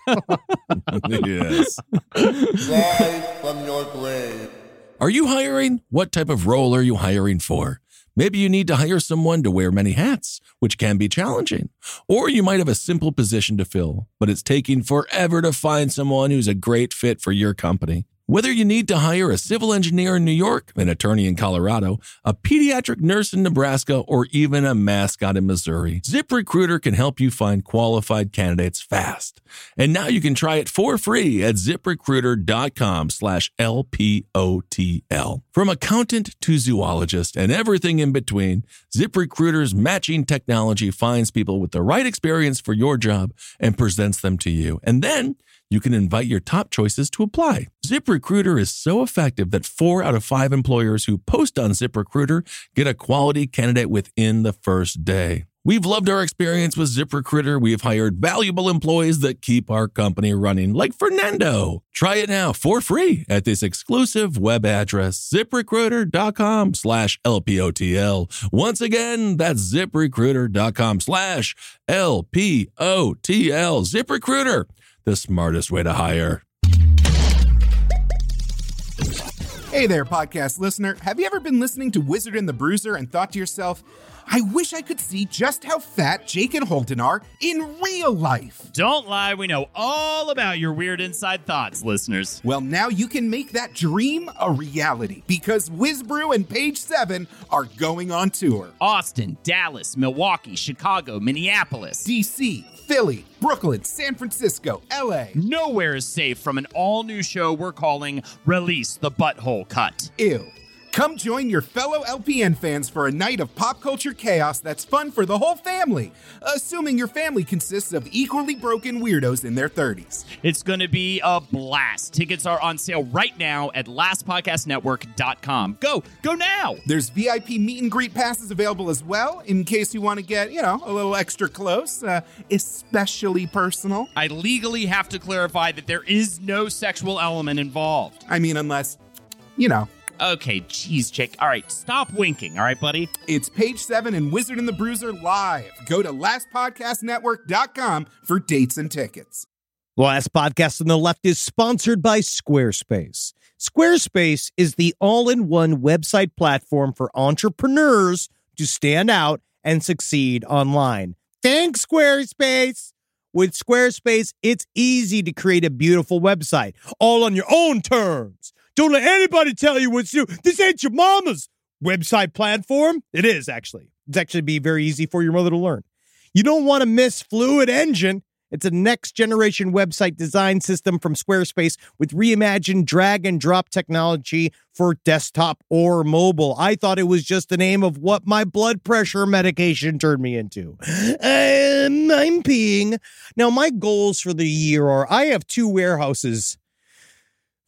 Yes. Rise from your grave. Are you hiring? What type of role are you hiring for? Maybe you need to hire someone to wear many hats, which can be challenging. Or you might have a simple position to fill, but it's taking forever to find someone who's a great fit for your company. Whether you need to hire a civil engineer in New York, an attorney in Colorado, a pediatric nurse in Nebraska, or even a mascot in Missouri, ZipRecruiter can help you find qualified candidates fast. And now you can try it for free at ZipRecruiter.com/LPOTL. From accountant to zoologist and everything in between, ZipRecruiter's matching technology finds people with the right experience for your job and presents them to you. And then you can invite your top choices to apply. ZipRecruiter is so effective that 4 out of 5 employers who post on ZipRecruiter get a quality candidate within the first day. We've loved our experience with ZipRecruiter. We've hired valuable employees that keep our company running, like Fernando. Try it now for free at this exclusive web address, ZipRecruiter.com/LPOTL. Once again, that's ZipRecruiter.com/LPOTL. ZipRecruiter. The smartest way to hire. Hey there, podcast listener. Have you ever been listening to Wizard and the Bruiser and thought to yourself, I wish I could see just how fat Jake and Holden are in real life? Don't lie. We know all about your weird inside thoughts, listeners. Well, now you can make that dream a reality because Whizbrew and Page 7 are going on tour. Austin, Dallas, Milwaukee, Chicago, Minneapolis, D.C., Philly, Brooklyn, San Francisco, L.A. Nowhere is safe from an all-new show we're calling Release the Butthole Cut. Ew. Come join your fellow LPN fans for a night of pop culture chaos that's fun for the whole family, assuming your family consists of equally broken weirdos in their 30s. It's going to be a blast. Tickets are on sale right now at lastpodcastnetwork.com. Go now. There's VIP meet and greet passes available as well in case you want to get, you know, a little extra close, especially personal. I legally have to clarify that there is no sexual element involved. I mean, unless, you know. Okay, geez, Jake. All right, stop winking, all right, buddy? It's Page 7 and Wizard and the Bruiser live. Go to lastpodcastnetwork.com for dates and tickets. Last Podcast on the Left is sponsored by Squarespace. Squarespace is the all-in-one website platform for entrepreneurs to stand out and succeed online. Thanks, Squarespace! With Squarespace, it's easy to create a beautiful website, all on your own terms. Don't let anybody tell you what to do. This ain't your mama's website platform. It is, actually. It's actually be very easy for your mother to learn. You don't want to miss Fluid Engine. It's a next-generation website design system from Squarespace with reimagined drag-and-drop technology for desktop or mobile. I thought it was just the name of what my blood pressure medication turned me into. I'm peeing. Now, my goals for the year are I have 2 warehouses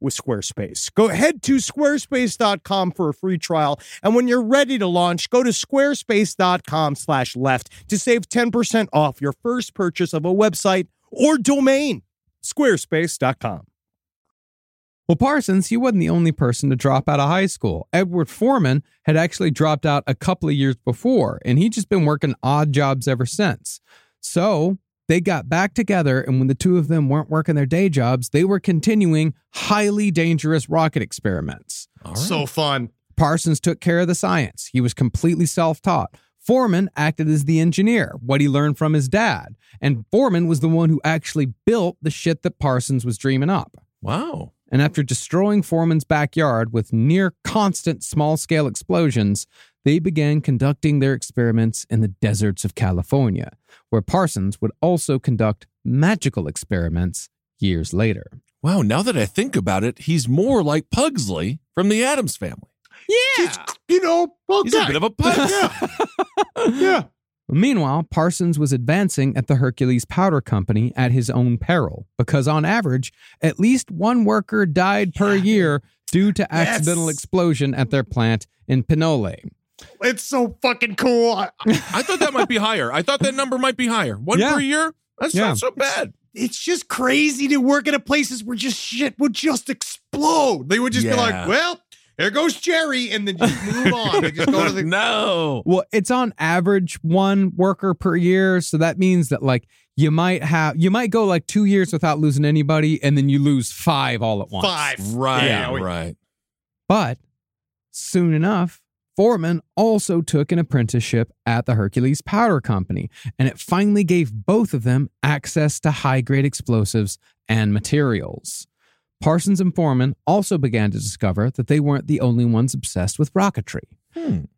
with Squarespace. Go ahead to squarespace.com for a free trial. And when you're ready to launch, go to squarespace.com/left to save 10% off your first purchase of a website or domain. Squarespace.com. Well, Parsons, he wasn't the only person to drop out of high school. Edward Foreman had actually dropped out a couple of years before, and he'd just been working odd jobs ever since. So they got back together, and when the two of them weren't working their day jobs, they were continuing highly dangerous rocket experiments. Right. So fun. Parsons took care of the science. He was completely self-taught. Foreman acted as the engineer, what he learned from his dad. And Foreman was the one who actually built the shit that Parsons was dreaming up. Wow. And after destroying Foreman's backyard with near constant small-scale explosions, they began conducting their experiments in the deserts of California, where Parsons would also conduct magical experiments years later. Wow, now that I think about it, he's more like Pugsley from the Addams Family. Yeah! He's, you know, okay. He's a bit of a pug. Yeah. Yeah. Meanwhile, Parsons was advancing at the Hercules Powder Company at his own peril, because on average, at least one worker died per year due to accidental explosion at their plant in Pinole. It's so fucking cool. I thought that might be higher. I thought that number might be higher. One per year? That's not so bad. It's just crazy to work at places where just shit would just explode. They would just be like, well, there goes Jerry, and then just move on. They just go to the... No. Well, it's on average one worker per year, so that means that like you might go like 2 years without losing anybody, and then you lose 5 all at once. 5, right? Yeah, right. But soon enough, Foreman also took an apprenticeship at the Hercules Powder Company, and it finally gave both of them access to high-grade explosives and materials. Parsons and Foreman also began to discover that they weren't the only ones obsessed with rocketry.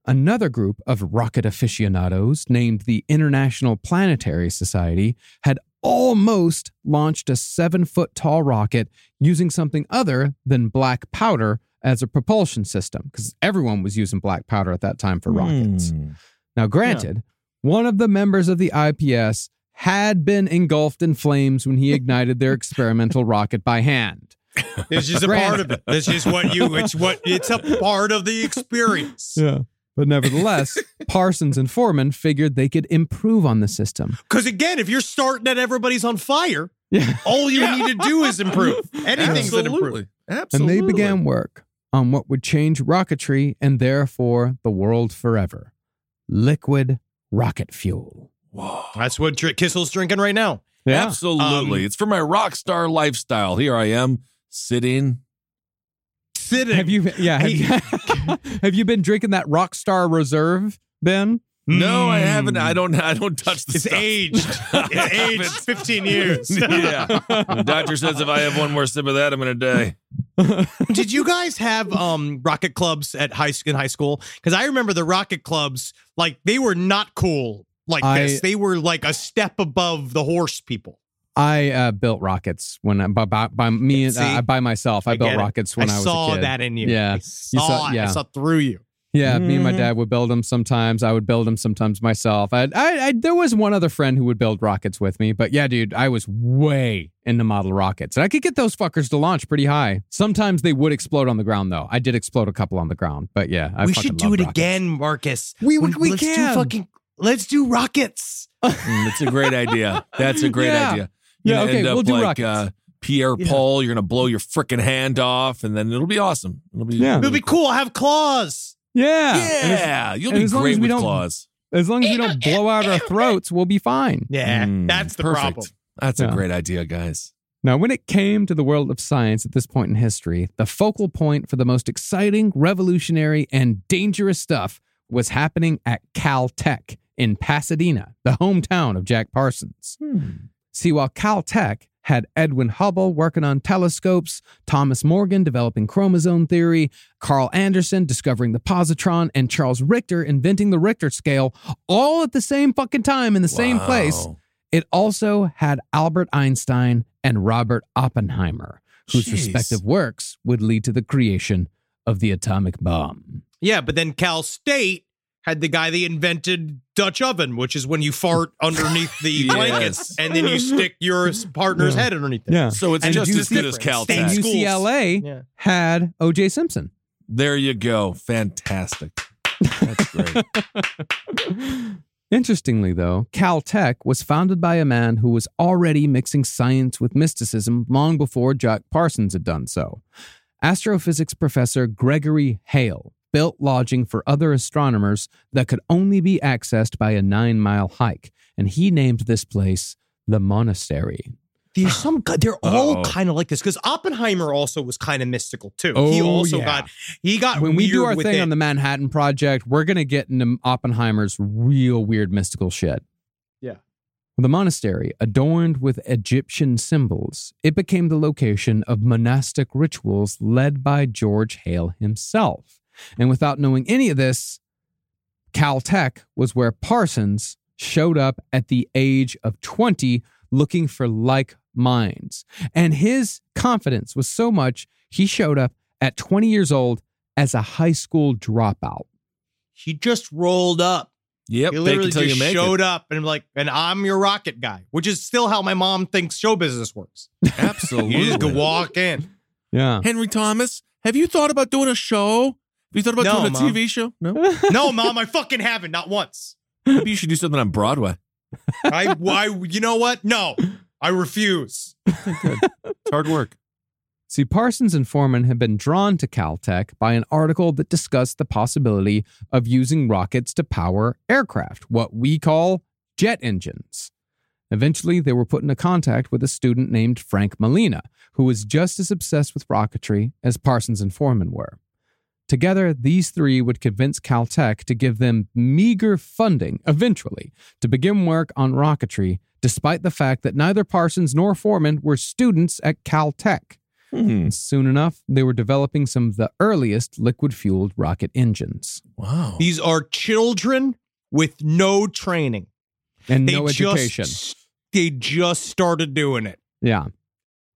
Another group of rocket aficionados named the International Planetary Society had almost launched a 7-foot-tall rocket using something other than black powder as a propulsion system, because everyone was using black powder at that time for rockets. Now, granted, one of the members of the IPS had been engulfed in flames when he ignited their experimental rocket by hand. This is a part of it. This is it's a part of the experience. Yeah. But nevertheless, Parsons and Foreman figured they could improve on the system. Because again, if you're starting at everybody's on fire, all you need to do is improve. Anything's an improvement. Absolutely. And they began work on what would change rocketry and therefore the world forever. Liquid rocket fuel. Whoa. That's what Kissel's drinking right now. Yeah. Absolutely. It's for my rock star lifestyle. Here I am, sitting. Have you been drinking that rock star reserve, Ben? No, I haven't. I don't touch the stuff. It's aged 15 years. Yeah. The doctor says if I have one more sip of that, I'm going to die. Did you guys have rocket clubs in high school? Because I remember the rocket clubs, like, they were not cool. They were like a step above the horse people. I built rockets by myself. I built rockets when I was a kid. I saw that in you. Yeah, I saw through you. Yeah, me and my dad would build them sometimes. I would build them sometimes myself. There was one other friend who would build rockets with me. But yeah, dude, I was way into model rockets. And I could get those fuckers to launch pretty high. Sometimes they would explode on the ground, though. I did explode a couple on the ground. But yeah, I fucking love rockets. We should do it again, Marcus. Let's do fucking... Let's do rockets. That's a great idea. That's a great idea. You're okay, we'll do rockets. Pierre Paul, you're going to blow your freaking hand off, and then it'll be awesome. It'll be cool. I'll have claws. Yeah. You'll be great with claws. As long as we don't blow out our throats, we'll be fine. Yeah, that's the problem. That's a great idea, guys. Now, when it came to the world of science at this point in history, the focal point for the most exciting, revolutionary, and dangerous stuff was happening at Caltech in Pasadena, the hometown of Jack Parsons. See, while Caltech had Edwin Hubble working on telescopes, Thomas Morgan developing chromosome theory, Carl Anderson discovering the positron, and Charles Richter inventing the Richter scale, all at the same fucking time in the same place, it also had Albert Einstein and Robert Oppenheimer, whose respective works would lead to the creation of the atomic bomb. Yeah, but then Cal State had the guy that invented Dutch oven, which is when you fart underneath the blankets and then you stick your partner's head underneath it. Yeah. So it's just as good as Caltech. And UCLA had O.J. Simpson. There you go. Fantastic. That's great. Interestingly, though, Caltech was founded by a man who was already mixing science with mysticism long before Jack Parsons had done so. Astrophysics professor Gregory Hale built lodging for other astronomers that could only be accessed by a 9-mile hike, and he named this place the Monastery. They're all kind of like this because Oppenheimer also was kind of mystical too. He got when we do our thing on the Manhattan Project, we're gonna get into Oppenheimer's real weird mystical shit. Yeah. The monastery, adorned with Egyptian symbols, it became the location of monastic rituals led by George Hale himself. And without knowing any of this, Caltech was where Parsons showed up at the age of 20 looking for like minds. And his confidence was so much, he showed up at 20 years old as a high school dropout. He just rolled up. Yep, he literally just showed up and like, and I'm your rocket guy, which is still how my mom thinks show business works. Absolutely. You just go walk in. Yeah. Henry Thomas, have you thought about doing a show? You thought about doing a TV show? No, no, Mom, I fucking haven't. Not once. Maybe you should do something on Broadway. You know what? No, I refuse. Good. It's hard work. See, Parsons and Foreman had been drawn to Caltech by an article that discussed the possibility of using rockets to power aircraft, what we call jet engines. Eventually, they were put into contact with a student named Frank Molina, who was just as obsessed with rocketry as Parsons and Foreman were. Together, these three would convince Caltech to give them meager funding, eventually, to begin work on rocketry, despite the fact that neither Parsons nor Foreman were students at Caltech. Mm-hmm. Soon enough, they were developing some of the earliest liquid-fueled rocket engines. Wow. These are children with no training. And no education. They just started doing it. Yeah.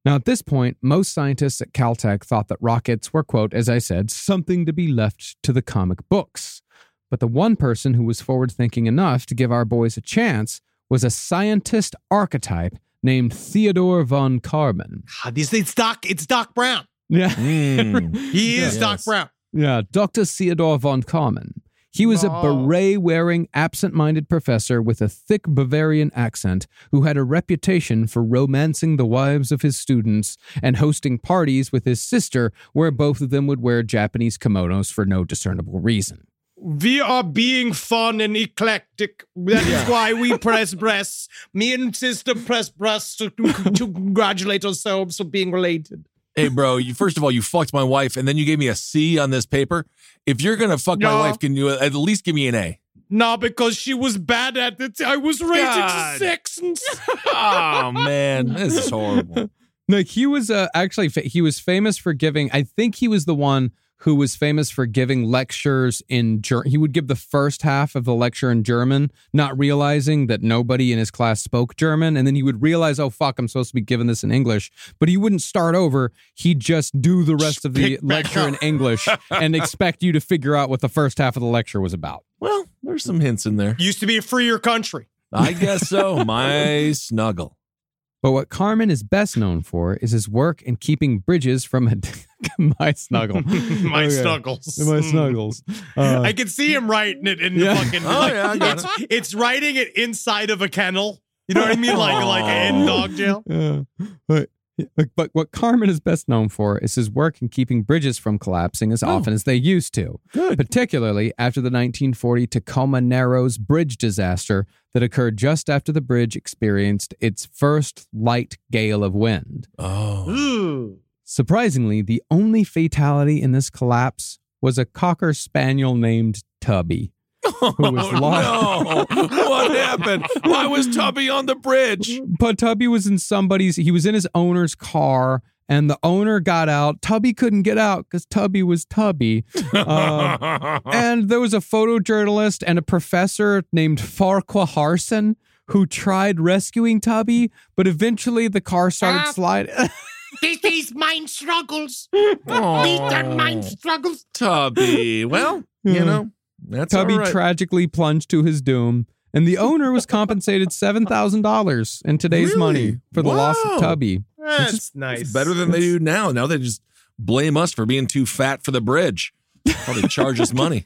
Now, at this point, most scientists at Caltech thought that rockets were, quote, as I said, something to be left to the comic books. But the one person who was forward-thinking enough to give our boys a chance was a scientist archetype named Theodore von Karman. It's Doc Brown. Yeah. He is Doc Brown. Yeah, Dr. Theodore von Karman. He was a beret-wearing, absent-minded professor with a thick Bavarian accent who had a reputation for romancing the wives of his students and hosting parties with his sister where both of them would wear Japanese kimonos for no discernible reason. We are being fun and eclectic. That is why we press breasts. Me and sister press breasts to congratulate ourselves for being related. Hey, bro, first of all, you fucked my wife, and then you gave me a C on this paper. If you're going to fuck my wife, can you at least give me an A? No, because she was bad at it. I was rated 6. Oh, man, this is horrible. No, he was famous for giving, I think he was the one who was famous for giving lectures in German. He would give the first half of the lecture in German, not realizing that nobody in his class spoke German. And then he would realize, oh, fuck, I'm supposed to be giving this in English. But he wouldn't start over. He'd just do the rest of the lecture in English and expect you to figure out what the first half of the lecture was about. Well, there's some hints in there. Used to be a freer country. I guess so. My snuggle. But what Karman is best known for is his work in keeping bridges from my snuggle. My snuggles. My snuggles. I can see him writing it in the fucking... Oh, like, yeah, I got it. It's writing it inside of a kennel. You know what I mean? Like in dog jail. Yeah. But what Karman is best known for is his work in keeping bridges from collapsing as often as they used to, particularly after the 1940 Tacoma Narrows bridge disaster that occurred just after the bridge experienced its first light gale of wind. Oh. Ooh. Surprisingly, the only fatality in this collapse was a Cocker Spaniel named Tubby. Who was lost. No. What happened? Why was Tubby on the bridge? But Tubby was in his owner's car, and the owner got out. Tubby couldn't get out because Tubby was Tubby. And there was a photojournalist and a professor named Farquhar Harson who tried rescuing Tubby, but eventually the car started sliding. This is mine struggles. These are mine struggles. Tubby. Well, you know. That's Tubby tragically plunged to his doom, and the owner was compensated $7,000 in today's money for the loss of Tubby. That's nice. It's better than they do now. Now they just blame us for being too fat for the bridge. Probably charge us money.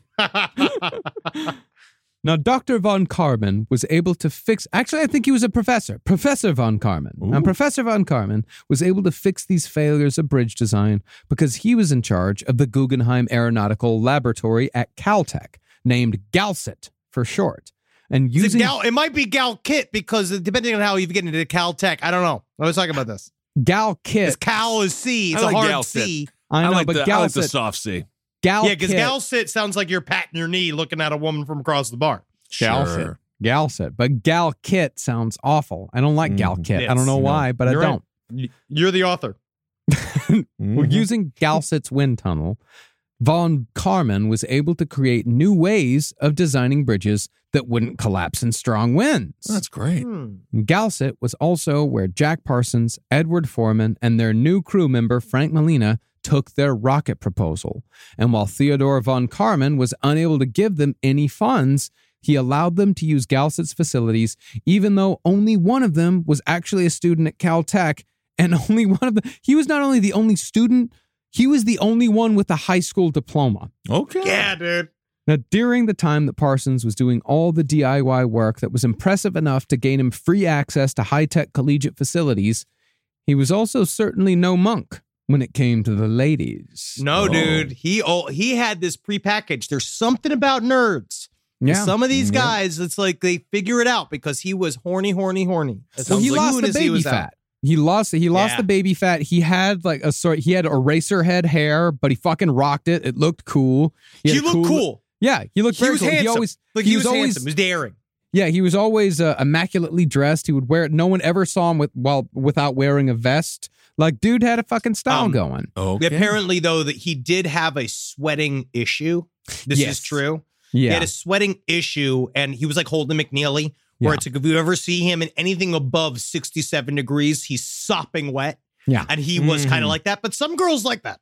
Now, Dr. von Karman was able to fix... Actually, I think he was a professor. Professor von Karman. Ooh. And Professor von Karman was able to fix these failures of bridge design because he was in charge of the Guggenheim Aeronautical Laboratory at Caltech, named GALCIT for short. And using it might be GALCIT because depending on how you get into Caltech, I don't know. I was talking about this. GALCIT. Cal is C. It's like a hard Gal-Cit. C. I know, but I like the soft C. Gal-Cit. Yeah, because GALCIT sounds like you're patting your knee looking at a woman from across the bar. Sure. GALCIT. But GALCIT sounds awful. I don't like GALCIT. Yes. I don't know why, but I don't. Right. You're the author. We're using GALCIT's wind tunnel. Von Karman was able to create new ways of designing bridges that wouldn't collapse in strong winds. That's great. GALCIT was also where Jack Parsons, Edward Foreman, and their new crew member, Frank Molina, took their rocket proposal. And while Theodore von Karman was unable to give them any funds, he allowed them to use GALCIT's facilities, even though only one of them was actually a student at Caltech, and only one of them... He was not only the only student... He was the only one with a high school diploma. Okay. Yeah, dude. Now, during the time that Parsons was doing all the DIY work that was impressive enough to gain him free access to high-tech collegiate facilities, he was also certainly no monk when it came to the ladies. No, dude. He had this prepackaged. There's something about nerds. Yeah. Some of these guys, it's like they figure it out because he was horny. Well, he lost the baby fat. He lost the baby fat. He had he had eraser head hair, but he fucking rocked it. It looked cool. He looked cool. Yeah, he looked very cool. Handsome. He was always handsome. He was daring. Yeah, he was always immaculately dressed. He would wear it. No one ever saw him without wearing a vest. Like, dude had a fucking style going. Okay. Apparently, though, that he did have a sweating issue. This is true. Yeah. He had a sweating issue, and he was like Holden McNeely. Yeah. Where it's like, if you ever see him in anything above 67 degrees, he's sopping wet. Yeah. And he was kind of like that. But some girls like that.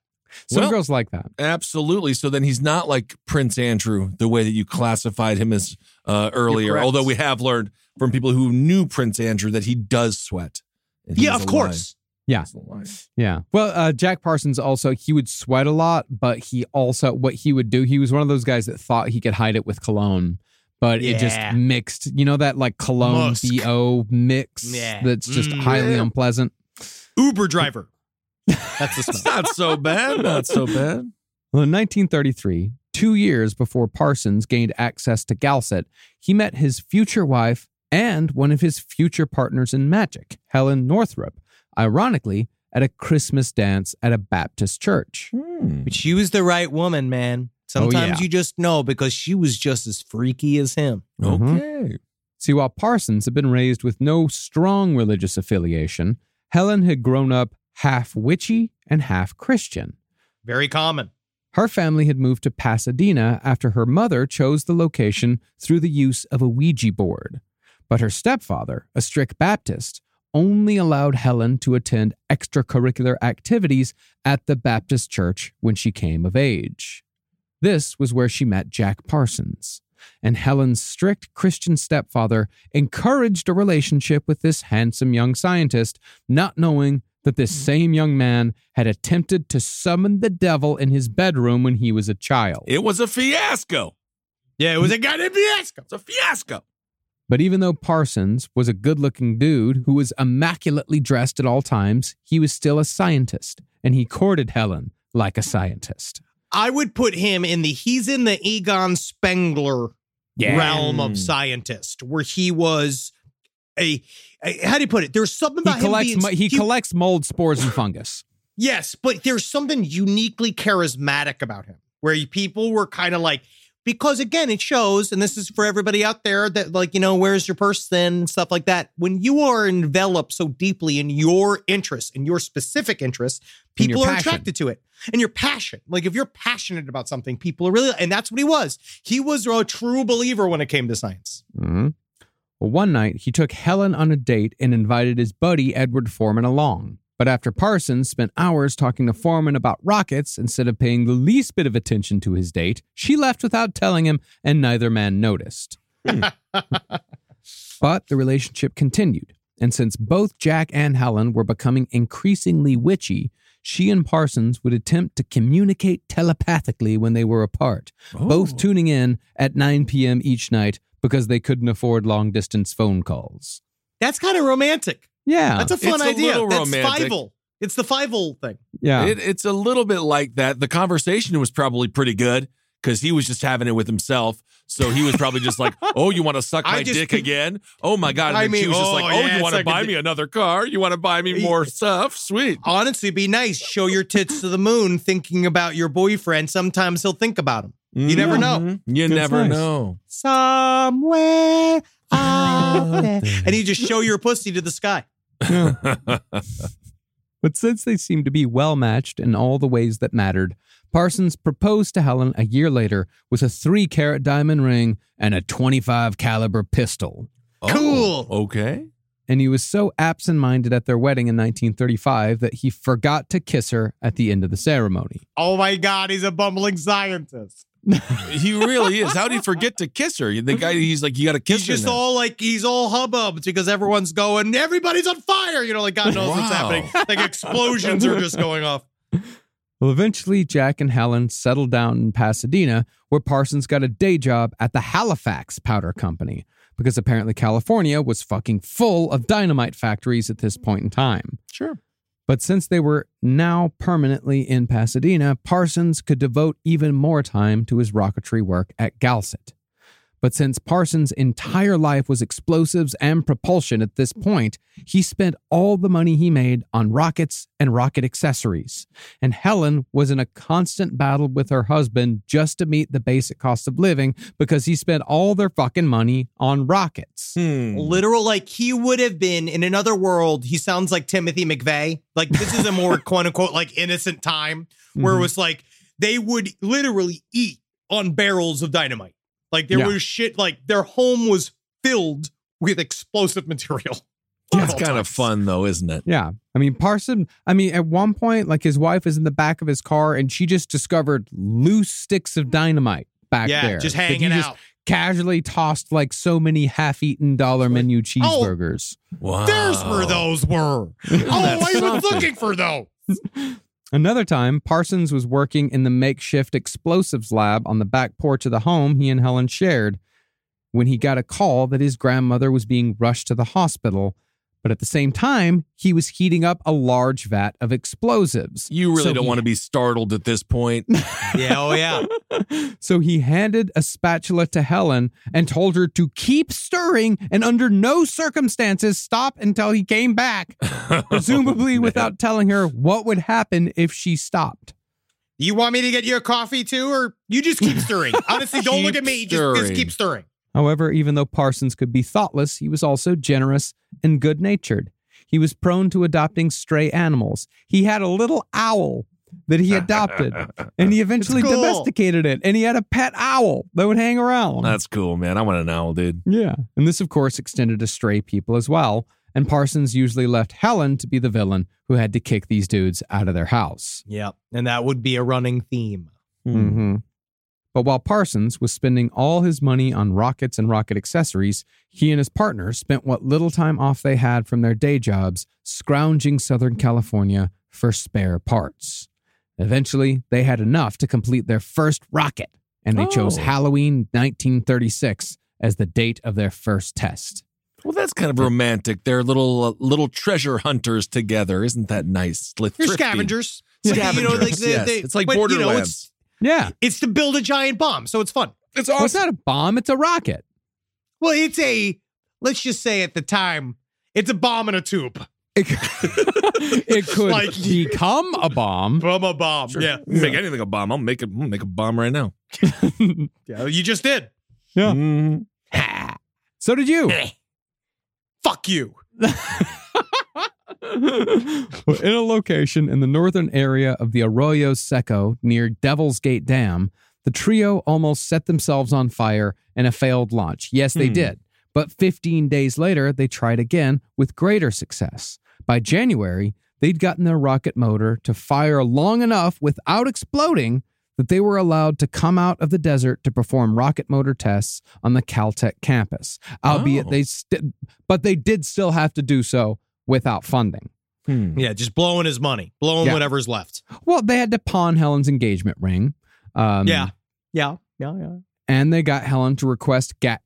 Some girls like that. Absolutely. So then he's not like Prince Andrew, the way that you classified him as earlier. Although we have learned from people who knew Prince Andrew that he does sweat. Yeah, of course. Yeah. Yeah. Well, Jack Parsons also, he would sweat a lot, but he also, what he would do, he was one of those guys that thought he could hide it with cologne. But it just mixed, you know, that like cologne BO mix that's just highly unpleasant. Uber driver. That's the smell. Not so bad. Well, in 1933, 2 years before Parsons gained access to GALCIT, he met his future wife and one of his future partners in magic, Helen Northrup, ironically, at a Christmas dance at a Baptist church. But she was the right woman, man. Sometimes you just know because she was just as freaky as him. Okay. Mm-hmm. See, while Parsons had been raised with no strong religious affiliation, Helen had grown up half witchy and half Christian. Very common. Her family had moved to Pasadena after her mother chose the location through the use of a Ouija board. But her stepfather, a strict Baptist, only allowed Helen to attend extracurricular activities at the Baptist church when she came of age. This was where she met Jack Parsons, and Helen's strict Christian stepfather encouraged a relationship with this handsome young scientist, not knowing that this same young man had attempted to summon the devil in his bedroom when he was a child. It was a fiasco. Yeah, it was a goddamn fiasco. It's a fiasco. But even though Parsons was a good-looking dude who was immaculately dressed at all times, he was still a scientist, and he courted Helen like a scientist. I would put him in the he's in the Egon Spengler realm of scientist, where he was a how do you put it? There's something about he collects mold, spores, and fungus. Yes, but there's something uniquely charismatic about him, where people were kind of like. Because, again, it shows, and this is for everybody out there that, like, you know, where's your purse then and stuff like that. When you are enveloped so deeply in your interests, in your specific interests, people are attracted to it. And your passion. Like, if you're passionate about something, people are really... And that's what he was. He was a true believer when it came to science. Mm-hmm. Well, one night, he took Helen on a date and invited his buddy Edward Foreman along. But after Parsons spent hours talking to Foreman about rockets instead of paying the least bit of attention to his date, she left without telling him, and neither man noticed. But the relationship continued, and since both Jack and Helen were becoming increasingly witchy, she and Parsons would attempt to communicate telepathically when they were apart, both tuning in at 9 p.m. each night because they couldn't afford long-distance phone calls. That's kind of romantic. Yeah. That's a fun idea. That's Fievel. It's the Fievel thing. Yeah. It's a little bit like that. The conversation was probably pretty good because he was just having it with himself. So he was probably just like, oh, you want to suck my dick again? Oh, my God. And then she was just like, oh, you want to buy me another car? You want to buy me more stuff? Sweet. Honestly, be nice. Show your tits to the moon thinking about your boyfriend. Sometimes he'll think about him. You never know. You never know. Somewhere out there. And you just show your pussy to the sky. But since they seemed to be well-matched in all the ways that mattered, Parsons proposed to Helen a year later with a 3-carat diamond ring and a 25 caliber pistol. Cool. Okay. And he was so absent-minded at their wedding in 1935 that he forgot to kiss her at the end of the ceremony. Oh my God, he's a bumbling scientist. He really is. How did he forget to kiss her? The guy, he's like, you got to kiss her. He's just now. He's all hubbub because everyone's going, everybody's on fire. You know, like God knows what's happening. Like explosions are just going off. Well, eventually, Jack and Helen settled down in Pasadena, where Parsons got a day job at the Halifax Powder Company because apparently California was fucking full of dynamite factories at this point in time. Sure. But since they were now permanently in Pasadena, Parsons could devote even more time to his rocketry work at GALCIT. But since Parsons' entire life was explosives and propulsion at this point, he spent all the money he made on rockets and rocket accessories. And Helen was in a constant battle with her husband just to meet the basic cost of living because he spent all their fucking money on rockets. Literal, like he would have been in another world. He sounds like Timothy McVeigh. Like this is a more quote unquote like innocent time where it was like they would literally eat on barrels of dynamite. Like, there was shit, like, their home was filled with explosive material. That's kind of fun, though, isn't it? Yeah. I mean, at one point, like, his wife is in the back of his car, and she just discovered loose sticks of dynamite back there. Yeah, just hanging out. Just casually tossed, like, so many half-eaten dollar menu cheeseburgers. Oh, wow. There's where those were. I was looking for those. Another time, Parsons was working in the makeshift explosives lab on the back porch of the home he and Helen shared when he got a call that his grandmother was being rushed to the hospital. But at the same time, he was heating up a large vat of explosives. You really don't want to be startled at this point. Yeah, oh yeah. So he handed a spatula to Helen and told her to keep stirring and under no circumstances stop until he came back, presumably without telling her what would happen if she stopped. You want me to get you a coffee too, or you just keep stirring? Honestly, don't look at me. Just keep stirring. However, even though Parsons could be thoughtless, he was also generous and good-natured. He was prone to adopting stray animals. He had a little owl that he adopted, and he eventually domesticated it, and he had a pet owl that would hang around. That's cool, man. I want an owl, dude. Yeah. And this, of course, extended to stray people as well, and Parsons usually left Helen to be the villain who had to kick these dudes out of their house. Yep, and that would be a running theme. Mm-hmm. But while Parsons was spending all his money on rockets and rocket accessories, he and his partner spent what little time off they had from their day jobs scrounging Southern California for spare parts. Eventually, they had enough to complete their first rocket, and they chose Halloween 1936 as the date of their first test. Well, that's kind of romantic. They're little treasure hunters together. Isn't that nice? They're scavengers. Scavengers. You know, like they, it's like Borderlands. You know, yeah. It's to build a giant bomb, so it's fun. It's awesome. Well, it's not a bomb, it's a rocket. Well, it's a, let's just say at the time, it's a bomb in a tube. It could like, become a bomb. From a bomb, sure. Yeah. Make anything a bomb. I'll make a bomb right now. Yeah, you just did. Yeah. Mm. So did you. Fuck you. In a location in the northern area of the Arroyo Seco near Devil's Gate Dam, the trio almost set themselves on fire in a failed launch. Yes, they did. But 15 days later, they tried again with greater success. By January, they'd gotten their rocket motor to fire long enough without exploding that they were allowed to come out of the desert to perform rocket motor tests on the Caltech campus. Albeit they did still have to do so without funding. Yeah, just blowing his money, whatever's left. Well, they had to pawn Helen's engagement ring. Yeah. And they got Helen to request cash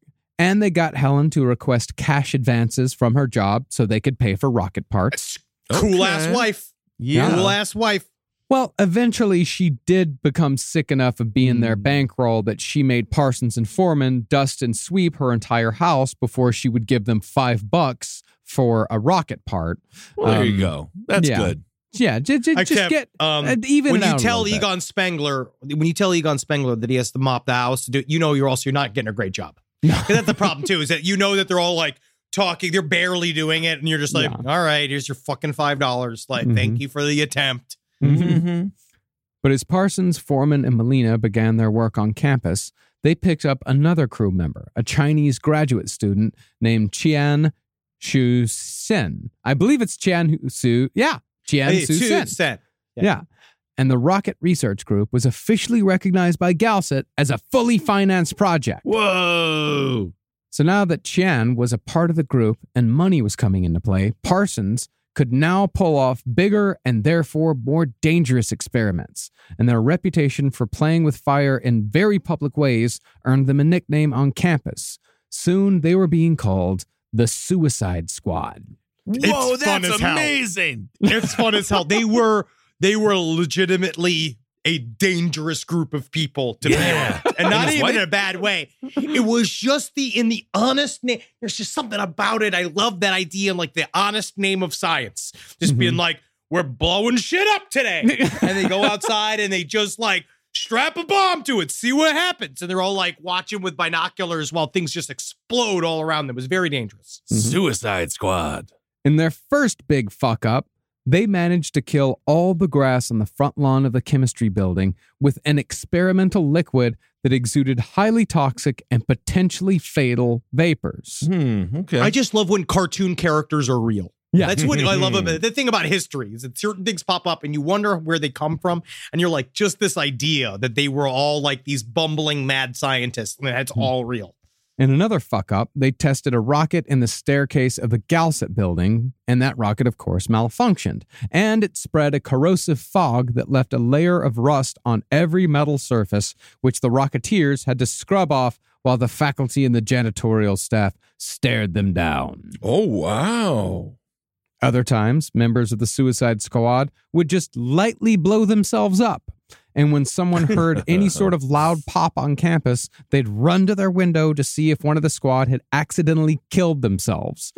advances from her job so they could pay for rocket parts. Cool-ass wife. Yeah. Cool-ass wife. Well, eventually she did become sick enough of being their bankroll that she made Parsons and Foreman dust and sweep her entire house before she would give them $5 for a rocket part. Well, there you go. That's good. Yeah, when you tell Egon Spengler that he has to mop the house to do it, you know you're not getting a great job. That's the problem too, is that you know that they're all like talking, they're barely doing it, and you're just like, all right, here's your fucking $5. Like, thank you for the attempt. Mm-hmm. But as Parsons, Foreman, and Molina began their work on campus, they picked up another crew member, a Chinese graduate student named Qian Xuesen. I believe it's Qian Xuesen. Yeah, Qian Xuesen. Yeah. And the Rocket Research Group was officially recognized by GALCIT as a fully financed project. Whoa! So now that Qian was a part of the group and money was coming into play, Parsons could now pull off bigger and therefore more dangerous experiments. And their reputation for playing with fire in very public ways earned them a nickname on campus. Soon they were being called the Suicide Squad. Whoa, that's amazing. It's fun as hell. They were legitimately a dangerous group of people to be with. And not even in a bad way. It was just in the honest name. There's just something about it. I love that idea. And like the honest name of science. Just being like, we're blowing shit up today. And they go outside and they just like strap a bomb to it. See what happens. And they're all like watching with binoculars while things just explode all around them. It was very dangerous. Suicide Squad. In their first big fuck up, they managed to kill all the grass on the front lawn of the chemistry building with an experimental liquid that exuded highly toxic and potentially fatal vapors. Okay. I just love when cartoon characters are real. Yeah. That's what I love about the thing about history is that certain things pop up and you wonder where they come from. And you're like, just this idea that they were all like these bumbling mad scientists. And that's all real. In another fuck-up, they tested a rocket in the staircase of the Galsit building, and that rocket, of course, malfunctioned. And it spread a corrosive fog that left a layer of rust on every metal surface, which the Rocketeers had to scrub off while the faculty and the janitorial staff stared them down. Oh, wow. Other times, members of the Suicide Squad would just lightly blow themselves up. And when someone heard any sort of loud pop on campus, they'd run to their window to see if one of the squad had accidentally killed themselves.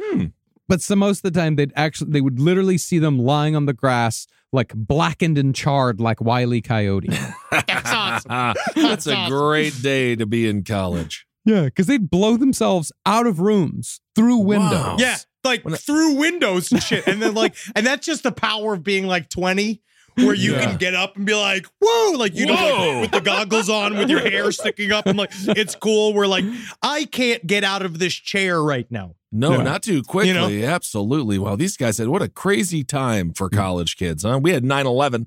But so most of the time, they would literally see them lying on the grass, like blackened and charred like Wile E. Coyote. That's awesome. That's a great day to be in college. Yeah, because they'd blow themselves out of rooms, through windows. Wow. Yeah, like through windows and shit. And then like, and that's just the power of being like 20. where you can get up and be like, whoa, like, you know, like, with the goggles on, with your hair sticking up. I'm like, it's cool. We're like, I can't get out of this chair right now. No, not too quickly. You know? Absolutely. Wow. These guys said, what a crazy time for college kids, huh? We had 9/11.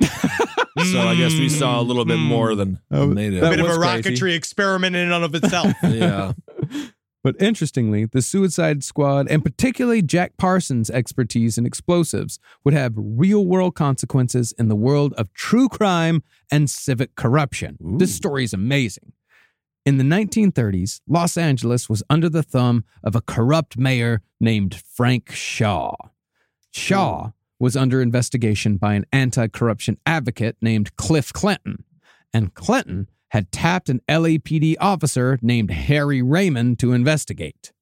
So I guess we saw a little bit more than they did. A bit of a rocketry experiment in and of itself. Yeah. But interestingly, the Suicide Squad, and particularly Jack Parsons' expertise in explosives, would have real-world consequences in the world of true crime and civic corruption. Ooh. This story is amazing. In the 1930s, Los Angeles was under the thumb of a corrupt mayor named Frank Shaw. Shaw was under investigation by an anti-corruption advocate named Cliff Clinton, and Clinton had tapped an LAPD officer named Harry Raymond to investigate.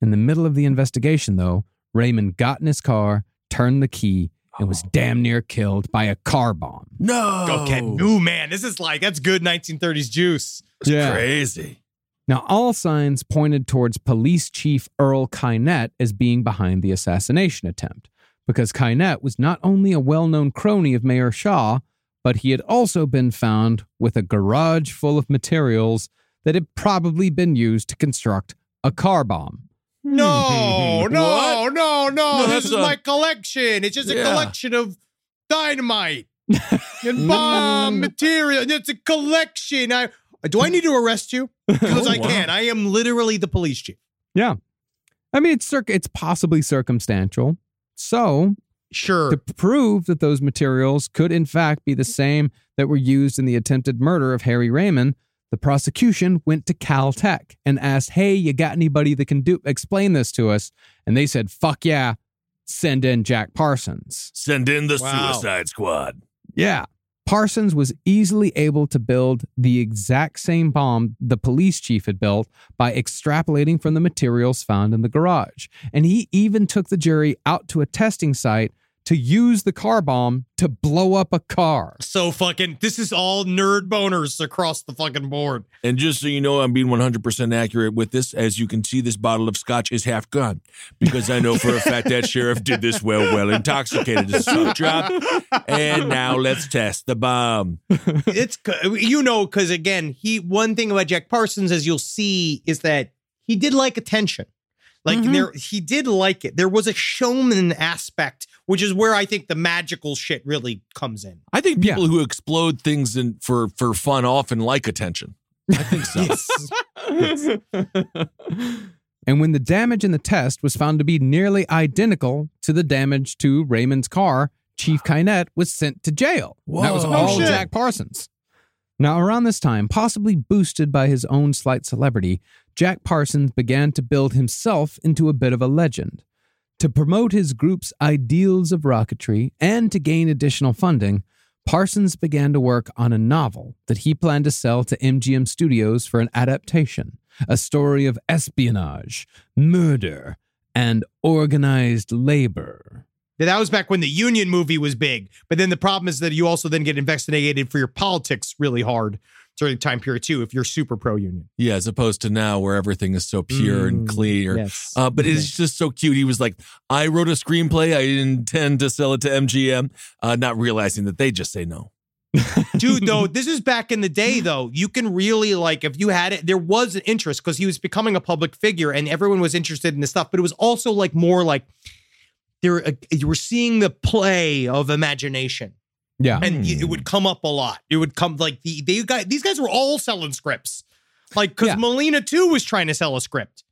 In the middle of the investigation, though, Raymond got in his car, turned the key, and was damn near killed by a car bomb. No! Okay, ooh, man, this is like, that's good 1930s juice. It's crazy. Now, all signs pointed towards Police Chief Earl Kynette as being behind the assassination attempt, because Kynette was not only a well-known crony of Mayor Shaw, but he had also been found with a garage full of materials that had probably been used to construct a car bomb. No, this is my collection. It's just a collection of dynamite and bomb material. It's a collection. Do I need to arrest you? Because I can. I am literally the police chief. Yeah. I mean, it's possibly circumstantial. So, sure, to prove that those materials could in fact be the same that were used in the attempted murder of Harry Raymond, the prosecution went to Caltech and asked, hey, you got anybody that can explain this to us? And they said, fuck yeah, send in Jack Parsons. Send in the Suicide Squad. Yeah. Parsons was easily able to build the exact same bomb the police chief had built by extrapolating from the materials found in the garage. And he even took the jury out to a testing site to use the car bomb to blow up a car. So fucking, this is all nerd boners across the fucking board. And just so you know, I'm being 100% accurate with this. As you can see, this bottle of scotch is half gone because I know for a fact that sheriff did this well intoxicated. It's a tough job. And now let's test the bomb. It's, you know, because again, one thing about Jack Parsons, as you'll see, is that he did like attention. Like he did like it. There was a showman aspect, which is where I think the magical shit really comes in. I think people who explode things for fun often like attention. I think so. Yes. And when the damage in the test was found to be nearly identical to the damage to Raymond's car, Chief Kynette was sent to jail. Whoa. That was all Jack Parsons. Now, around this time, possibly boosted by his own slight celebrity, Jack Parsons began to build himself into a bit of a legend. To promote his group's ideals of rocketry and to gain additional funding, Parsons began to work on a novel that he planned to sell to MGM Studios for an adaptation, a story of espionage, murder, and organized labor. That was back when the Union movie was big. But then the problem is that you also then get investigated for your politics really hard during the time period, too, if you're super pro-Union. Yeah, as opposed to now where everything is so pure and clear. Yes. It's just so cute. He was like, I wrote a screenplay. I intend to sell it to MGM, not realizing that they just say no. Dude, though, this is back in the day, though. You can really, like, if you had it, there was an interest because he was becoming a public figure and everyone was interested in this stuff. But it was also, like, more like... You were seeing the play of imagination. Yeah. And it would come up a lot. It would come like these guys were all selling scripts. Like, because Molina, too, was trying to sell a script.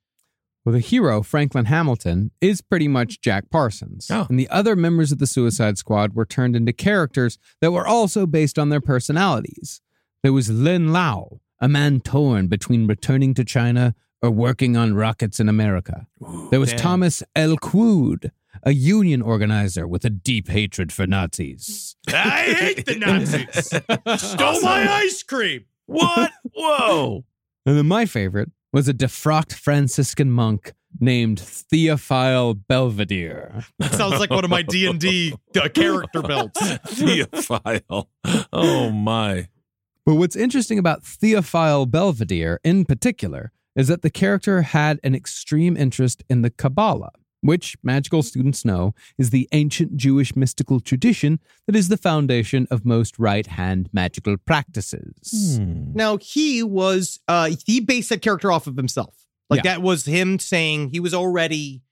Well, the hero, Franklin Hamilton, is pretty much Jack Parsons. Oh. And the other members of the Suicide Squad were turned into characters that were also based on their personalities. There was Lin Lao, a man torn between returning to China or working on rockets in America. Ooh, there was Thomas L. Quood, a union organizer with a deep hatred for Nazis. I hate the Nazis. Stole my ice cream. What? Whoa. And then my favorite was a defrocked Franciscan monk named Theophile Belvedere. That sounds like one of my D&D character belts. Theophile. Oh, my. But what's interesting about Theophile Belvedere in particular is that the character had an extreme interest in the Kabbalah, which magical students know is the ancient Jewish mystical tradition that is the foundation of most right-hand magical practices. Hmm. Now, he was, he based that character off of himself. Like, that was him saying he was already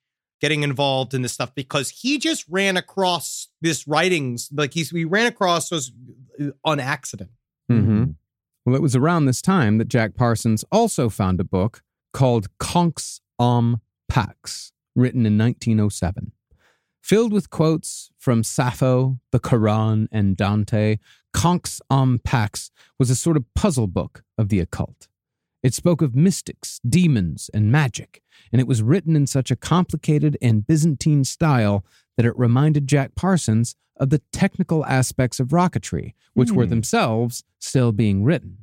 getting involved in this stuff because he just ran across this writings. Like, he ran across those on accident. Mm-hmm. Well, it was around this time that Jack Parsons also found a book called Konx Om Pax, written in 1907. Filled with quotes from Sappho, the Quran, and Dante, Konx Om Pax was a sort of puzzle book of the occult. It spoke of mystics, demons, and magic, and it was written in such a complicated and Byzantine style that it reminded Jack Parsons of the technical aspects of rocketry, which were themselves still being written.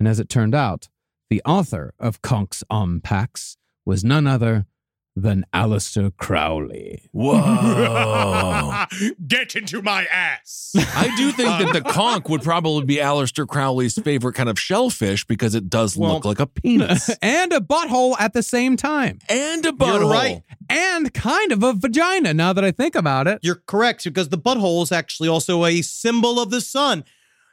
And as it turned out, the author of Konx Om Pax was none other than Aleister Crowley. Whoa. Get into my ass. I do think that the conch would probably be Aleister Crowley's favorite kind of shellfish because it does look like a penis. And a butthole at the same time. And a butthole. You're right. And kind of a vagina, now that I think about it. You're correct, because the butthole is actually also a symbol of the sun.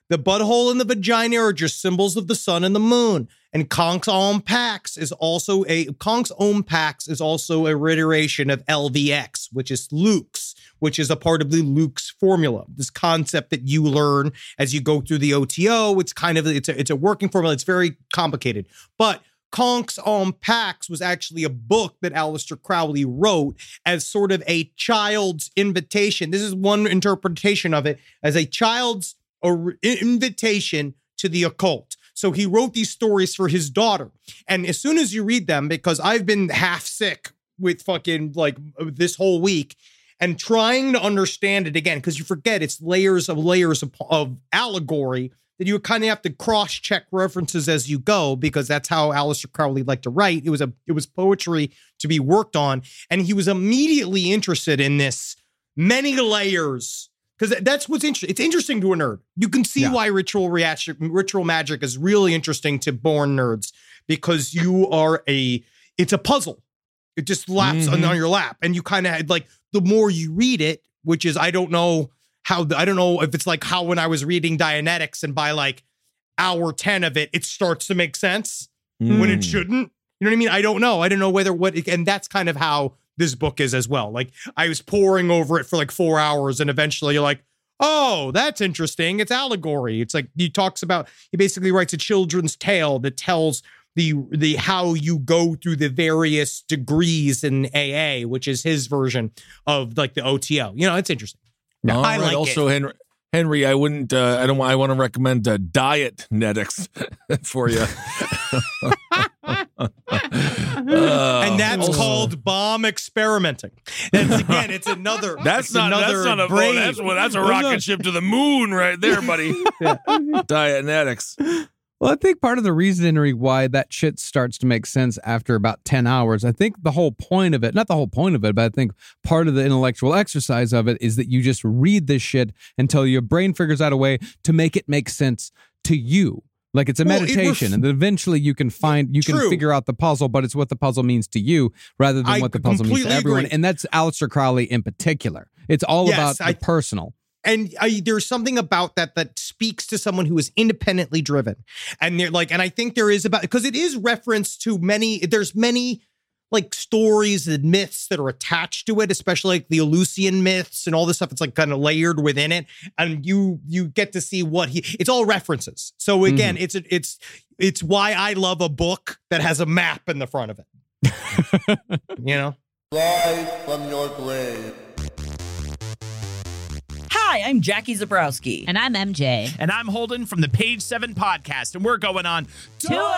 The butthole and the vagina are just symbols of the sun and the moon. And Konx Om Pax is also a reiteration of LVX, which is Luke's, which is a part of the Luke's formula. This concept that you learn as you go through the OTO, it's a working formula. It's very complicated. But Konx Om Pax was actually a book that Aleister Crowley wrote as sort of a child's invitation. This is one interpretation of it as a child's invitation to the occult. So he wrote these stories for his daughter. And as soon as you read them, because I've been half sick with fucking like this whole week and trying to understand it again, because you forget it's layers of allegory that you kind of have to cross-check references as you go, because that's how Aleister Crowley liked to write. It was poetry to be worked on. And he was immediately interested in this many layers. Because that's what's interesting. It's interesting to a nerd. You can see why ritual magic is really interesting to born nerds, because it's a puzzle. It just laps on your lap. And you kind of had like, the more you read it, which is, I don't know if it's like how when I was reading Dianetics and by like hour 10 of it, it starts to make sense when it shouldn't. You know what I mean? I don't know. I don't know and that's kind of how this book is as well. Like, I was poring over it for like 4 hours, and eventually you're like, oh, that's interesting. It's allegory. It's like he basically writes a children's tale that tells the how you go through the various degrees in AA, which is his version of like the OTO. You know, it's interesting. All I right. Like also, it. Henry, I wouldn't. I want to recommend Dianetics for you. And that's called bomb experimenting. That's again, it's another. That's a rocket ship to the moon right there, buddy. Dianetics. Well, I think part of the reasoning why that shit starts to make sense after about 10 hours, I think the whole point of it, not the whole point of it, but I think part of the intellectual exercise of it is that you just read this shit until your brain figures out a way to make it make sense to you. Like, it's a meditation, and then eventually you can can figure out the puzzle, but it's what the puzzle means to you rather than what the puzzle means to everyone. Agree. And that's Aleister Crowley in particular. It's all about the personal. And there's something about that speaks to someone who is independently driven. And they're like, and I think there is because it is referenced to there's many like stories and myths that are attached to it, especially like the Eleusinian myths and all this stuff. It's like kind of layered within it. And you get to see it's all references. So again, it's why I love a book that has a map in the front of it, you know? Live from your grave. Hi, I'm Jackie Zabrowski. And I'm MJ. And I'm Holden from the Page 7 podcast, and we're going on tour!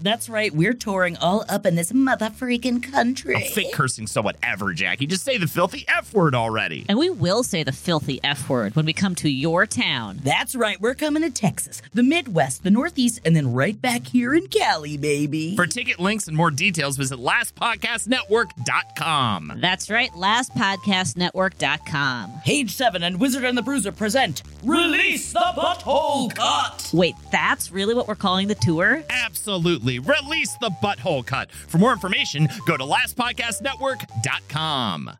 That's right, we're touring all up in this motherfreaking country. Oh, fake cursing so whatever, Jackie. Just say the filthy F word already. And we will say the filthy F word when we come to your town. That's right, we're coming to Texas, the Midwest, the Northeast, and then right back here in Cali, baby. For ticket links and more details, visit lastpodcastnetwork.com. That's right, lastpodcastnetwork.com. Page 7 and Wizard and the Bruiser present Release the Butthole Cut! Wait, that's really what we're calling the tour? Absolutely. absolutely release the butthole cut. For more information, go to lastpodcastnetwork.com.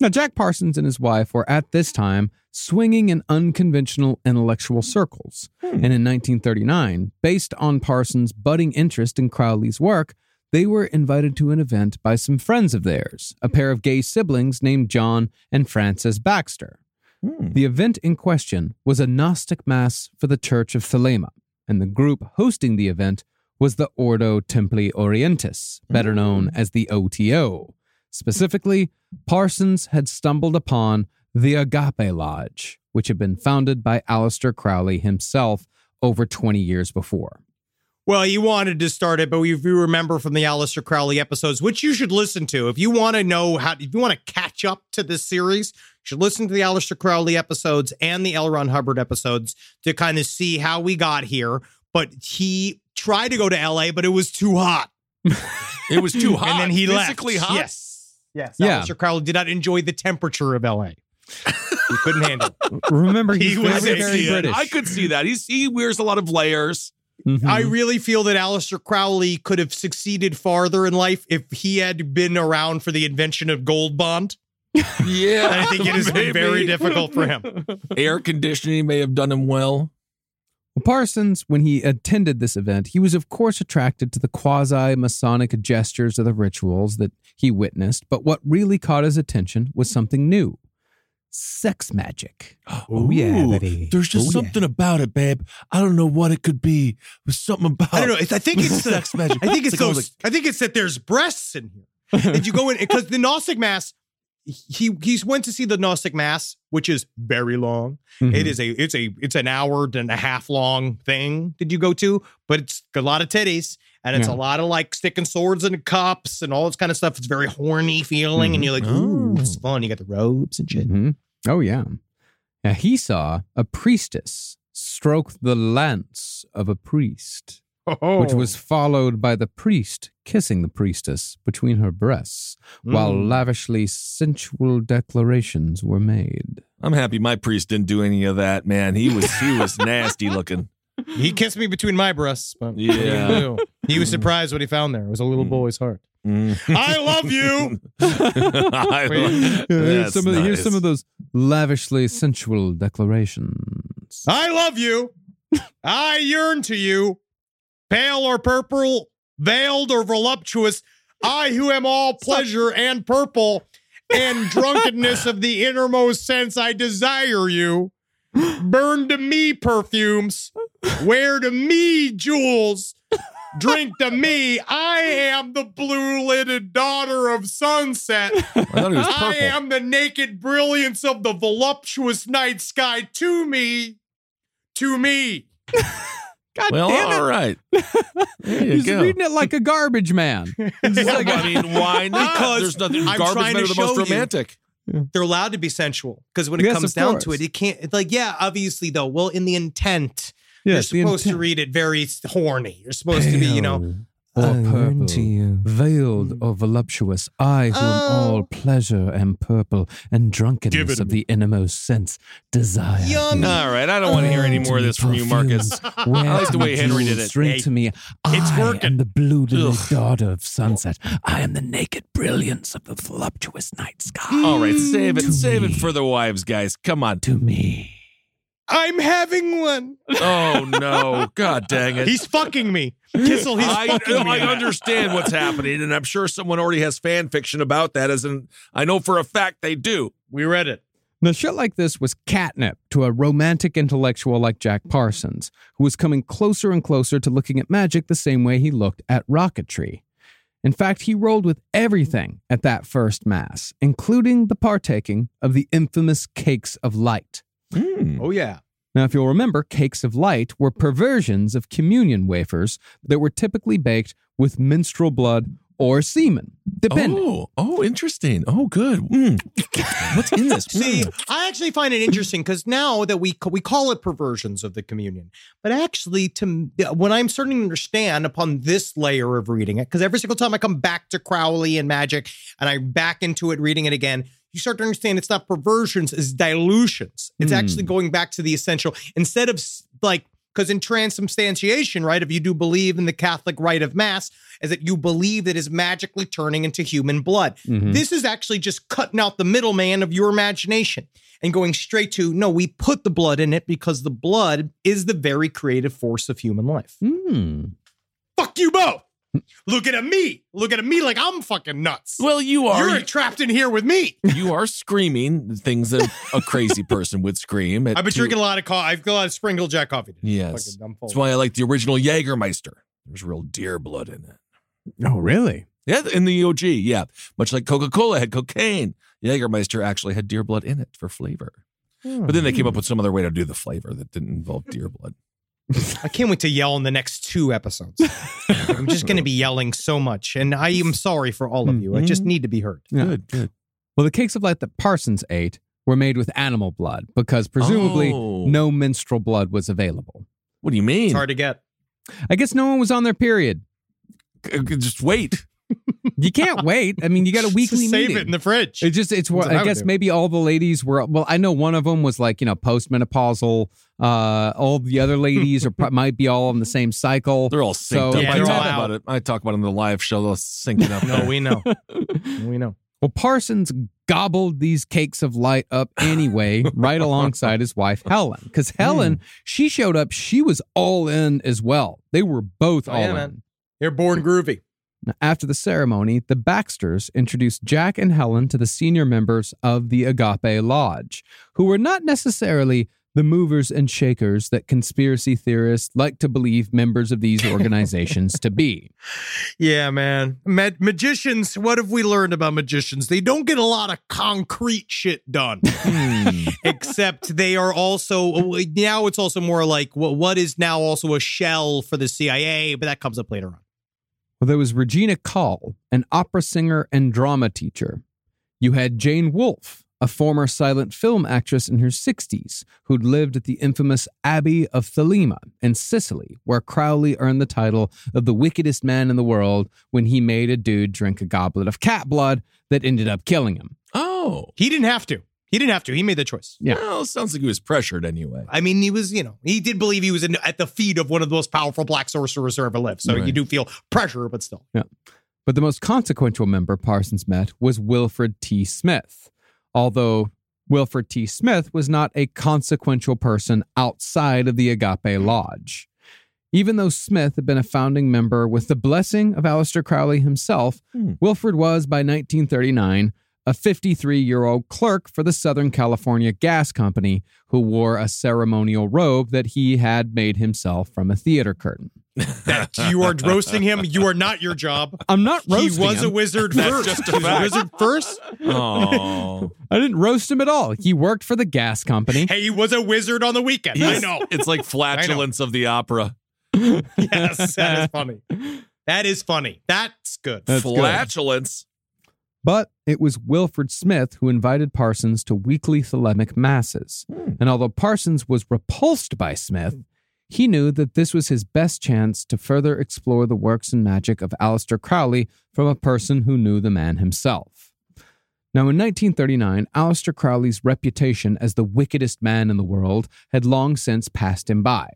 Now, Jack Parsons and his wife were at this time swinging in unconventional intellectual circles. And in 1939, based on Parsons' budding interest in Crowley's work, they were invited to an event by some friends of theirs, a pair of gay siblings named John and Frances Baxter. The event in question was a Gnostic Mass for the Church of Thelema, and the group hosting the event was the Ordo Templi Orientis, better known as the OTO. Specifically, Parsons had stumbled upon the Agape Lodge, which had been founded by Aleister Crowley himself over 20 years before. Well, you wanted to start it, but if you remember from the Aleister Crowley episodes, which you should listen to, if you want to know how, if you want to catch up to this series, you should listen to the Aleister Crowley episodes and the L. Ron Hubbard episodes to kind of see how we got here. But he tried to go to LA, but it was too hot. It was too hot. And then he left. Physically hot? Yes. Yeah. Aleister Crowley did not enjoy the temperature of LA. He couldn't handle it. Remember, he was very British. I could see that. He wears a lot of layers. Mm-hmm. I really feel that Aleister Crowley could have succeeded farther in life if he had been around for the invention of Gold Bond. Yeah. I think it has been very difficult for him. Air conditioning may have done him well. Well, Parsons, when he attended this event, he was, of course, attracted to the quasi-Masonic gestures of the rituals that he witnessed. But what really caught his attention was something new. Sex magic. Oh, yeah, buddy. There's just something about it, babe. I don't know what it could be. There's something about it. I don't know. I think it's sex magic. I think it's those. I think it's that there's breasts in here. That you go in, because the Gnostic Mass, he went to see the Gnostic Mass, which is very long. Mm-hmm. It's an hour and a half long thing that you go to, but it's a lot of titties. And it's a lot of like sticking swords into cups and all this kind of stuff. It's very horny feeling. Mm-hmm. And you're like, ooh, it's fun. You got the robes and shit. Mm-hmm. Oh, yeah. Now, he saw a priestess stroke the lance of a priest, which was followed by the priest kissing the priestess between her breasts while lavishly sensual declarations were made. I'm happy my priest didn't do any of that, man. He was nasty looking. He kissed me between my breasts, but yeah. He was surprised what he found there. It was a little boy's heart. I love you. Here's some of those lavishly sensual declarations. I love you. I yearn to you. Pale or purple, veiled or voluptuous, I who am all pleasure and purple and drunkenness of the innermost sense, I desire you. Burn to me perfumes, wear to me jewels, drink to me. I am the blue-lidded daughter of sunset. I am the naked brilliance of the voluptuous night sky. To me. God well, damn it. All right. He's reading it like a garbage man. Like, I mean, why not? Because there's nothing garbage man the most romantic. Yeah. They're allowed to be sensual because when it comes down to it, you can't. It's like, yeah, obviously, though. Well, in the intent, you're supposed to read it very horny. You're supposed to be, you know, purple, to you. Veiled or voluptuous, I whom all pleasure and purple and drunkenness of the innermost sense desire. Yum. All right, I don't want to hear any more of this from you, Marcus. I like the way Henry did it. Drink to me. I am the blue-lidded daughter of sunset. I am the naked brilliance of the voluptuous night sky. All right, save it. Save it for the wives, guys. Come on. To me. I'm having one. Oh, no. God dang it. He's fucking me. Kissel, he's fucking me. I understand what's happening, and I'm sure someone already has fan fiction about that, as in, I know for a fact they do. We read it. Now, shit like this was catnip to a romantic intellectual like Jack Parsons, who was coming closer and closer to looking at magic the same way he looked at rocketry. In fact, he rolled with everything at that first mass, including the partaking of the infamous Cakes of Light. Oh, yeah. Now, if you'll remember, Cakes of Light were perversions of communion wafers that were typically baked with menstrual blood or semen, depending. Oh, interesting. Oh, good. What's in this? See, I actually find it interesting because now that we call it perversions of the communion, but actually, when I'm starting to understand upon this layer of reading it, because every single time I come back to Crowley and magic and I'm back into it, reading it again, you start to understand it's not perversions, it's dilutions. It's actually going back to the essential. Instead of like Because in transubstantiation, right, if you do believe in the Catholic rite of Mass, is that you believe it is magically turning into human blood. Mm-hmm. This is actually just cutting out the middleman of your imagination and going straight to, no, we put the blood in it because the blood is the very creative force of human life. Mm. Fuck you both. Looking at me. Looking at me like I'm fucking nuts. Well, you are. You're trapped in here with me. You are screaming things that a crazy person would scream. I've been drinking a lot of coffee. I've got a lot of Sprinkle Jack coffee today. Yes. That's why I like the original Jägermeister. There's real deer blood in it. Oh, really? Yeah, in the OG, yeah. Much like Coca-Cola had cocaine, Jägermeister actually had deer blood in it for flavor. Hmm. But then they came up with some other way to do the flavor that didn't involve deer blood. I can't wait to yell in the next two episodes. I'm just going to be yelling so much. And I am sorry for all of you. I just need to be heard. Yeah. Good. Well, the cakes of light that Parsons ate were made with animal blood because presumably no menstrual blood was available. What do you mean? It's hard to get. I guess no one was on their period. Just wait. You can't wait. I mean, you got a weekly meeting. Save it in the fridge. It just, it's what I guess maybe all the ladies were. Well, I know one of them was like, you know, postmenopausal. All the other ladies might be all on the same cycle. They're all synced up. Yeah, I talk about it on the live show. They're syncing up. No, we know. Well, Parsons gobbled these cakes of light up anyway, right alongside his wife, Helen. Because Helen, she showed up. She was all in as well. They were both all in. They're born groovy. After the ceremony, the Baxters introduced Jack and Helen to the senior members of the Agape Lodge, who were not necessarily the movers and shakers that conspiracy theorists like to believe members of these organizations to be. Yeah, man. Magicians, what have we learned about magicians? They don't get a lot of concrete shit done. Except they are also, now it's also more like what is now also a shell for the CIA, but that comes up later on. Well, there was Regina Call, an opera singer and drama teacher. You had Jane Wolfe, a former silent film actress in her 60s, who'd lived at the infamous Abbey of Thelema in Sicily, where Crowley earned the title of the wickedest man in the world when he made a dude drink a goblet of cat blood that ended up killing him. Oh. He didn't have to. He made the choice. Yeah. Well, sounds like he was pressured anyway. I mean, he was, you know, he did believe he was at the feet of one of the most powerful black sorcerers who ever lived. So you do feel pressure, but still. Yeah. But the most consequential member Parsons met was Wilfred T. Smith. Although Wilfred T. Smith was not a consequential person outside of the Agape Lodge. Even though Smith had been a founding member with the blessing of Aleister Crowley himself, Wilfred was, by 1939, a 53-year-old clerk for the Southern California Gas Company who wore a ceremonial robe that he had made himself from a theater curtain. That you are roasting him. You are not your job. I'm not roasting him. He was a wizard first. Just a fact. Oh. I didn't roast him at all. He worked for the gas company. Hey, he was a wizard on the weekend. Yes. I know. It's like flatulence of the opera. Yes, that is funny. That's good. That's flatulence. Good. But it was Wilfred Smith who invited Parsons to weekly Thelemic masses. And although Parsons was repulsed by Smith, he knew that this was his best chance to further explore the works and magic of Aleister Crowley from a person who knew the man himself. Now, in 1939, Aleister Crowley's reputation as the wickedest man in the world had long since passed him by.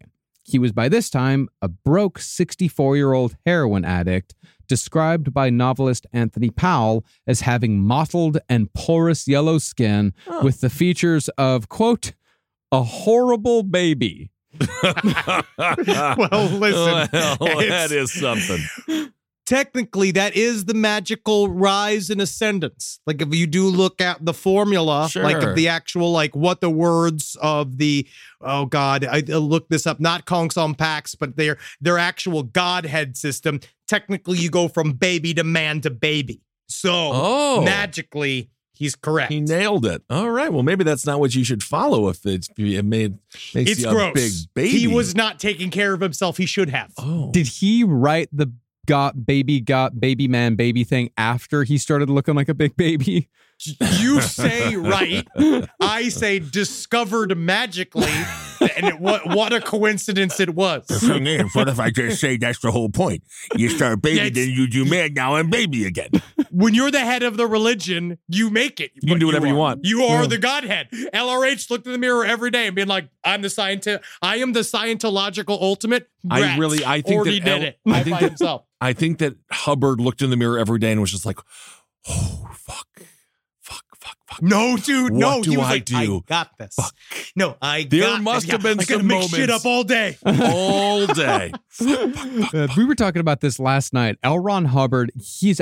He was by this time a broke 64-year-old heroin addict, described by novelist Anthony Powell as having mottled and porous yellow skin with the features of, quote, a horrible baby. Well, listen. Well, that is something. Technically, that is the magical rise in ascendance. Like, if you do look at the formula, like if the actual, like what the words of the, oh God, I looked this up, not Konx Om Pax, but their actual Godhead system. Technically, you go from baby to man to baby. So magically, he's correct. He nailed it. All right. Well, maybe that's not what you should follow if it's you gross. A big baby. He was not taking care of himself. He should have. Oh. Did he write the baby thing after he started looking like a big baby? You say right. I say discovered magically. And what a coincidence it was. What if I just say that's the whole point? You start baby, then you do man, now I'm baby again. when you're the head of the religion, you make it. You can do whatever you want. You are the Godhead. LRH looked in the mirror every day and being like, I am the Scientological ultimate. Rats. I think that Hubbard looked in the mirror every day and was just like, oh, fuck. No, dude, no. What do I do? I got this. Fuck. No, I got this. There must have been some moments. I gotta make shit up all day. We were talking about this last night. L. Ron Hubbard,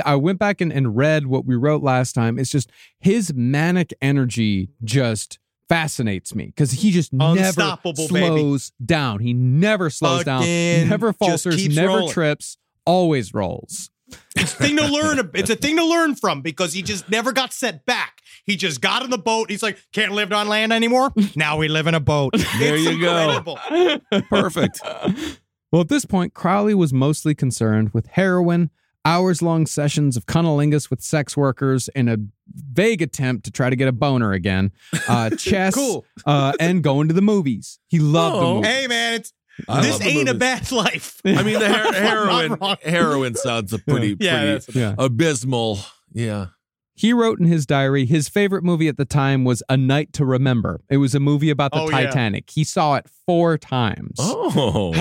I went back and read what we wrote last time. It's just his manic energy just fascinates me because he just never slows down. He never slows down, never falters, never trips, always rolls. It's a thing to learn. It's a thing to learn from because he just never got set back. He just got in the boat. He's like, can't live on land anymore. Now we live in a boat. There you go. Perfect. Well, at this point, Crowley was mostly concerned with heroin, hours-long sessions of cunnilingus with sex workers, and a vague attempt to try to get a boner again, chess, and going to the movies. He loved the movies. Hey, man, this ain't a bad life. I mean, the heroin sounds pretty abysmal. Yeah. He wrote in his diary, his favorite movie at the time was A Night to Remember. It was a movie about the Titanic. Yeah. He saw it 4 times. Oh.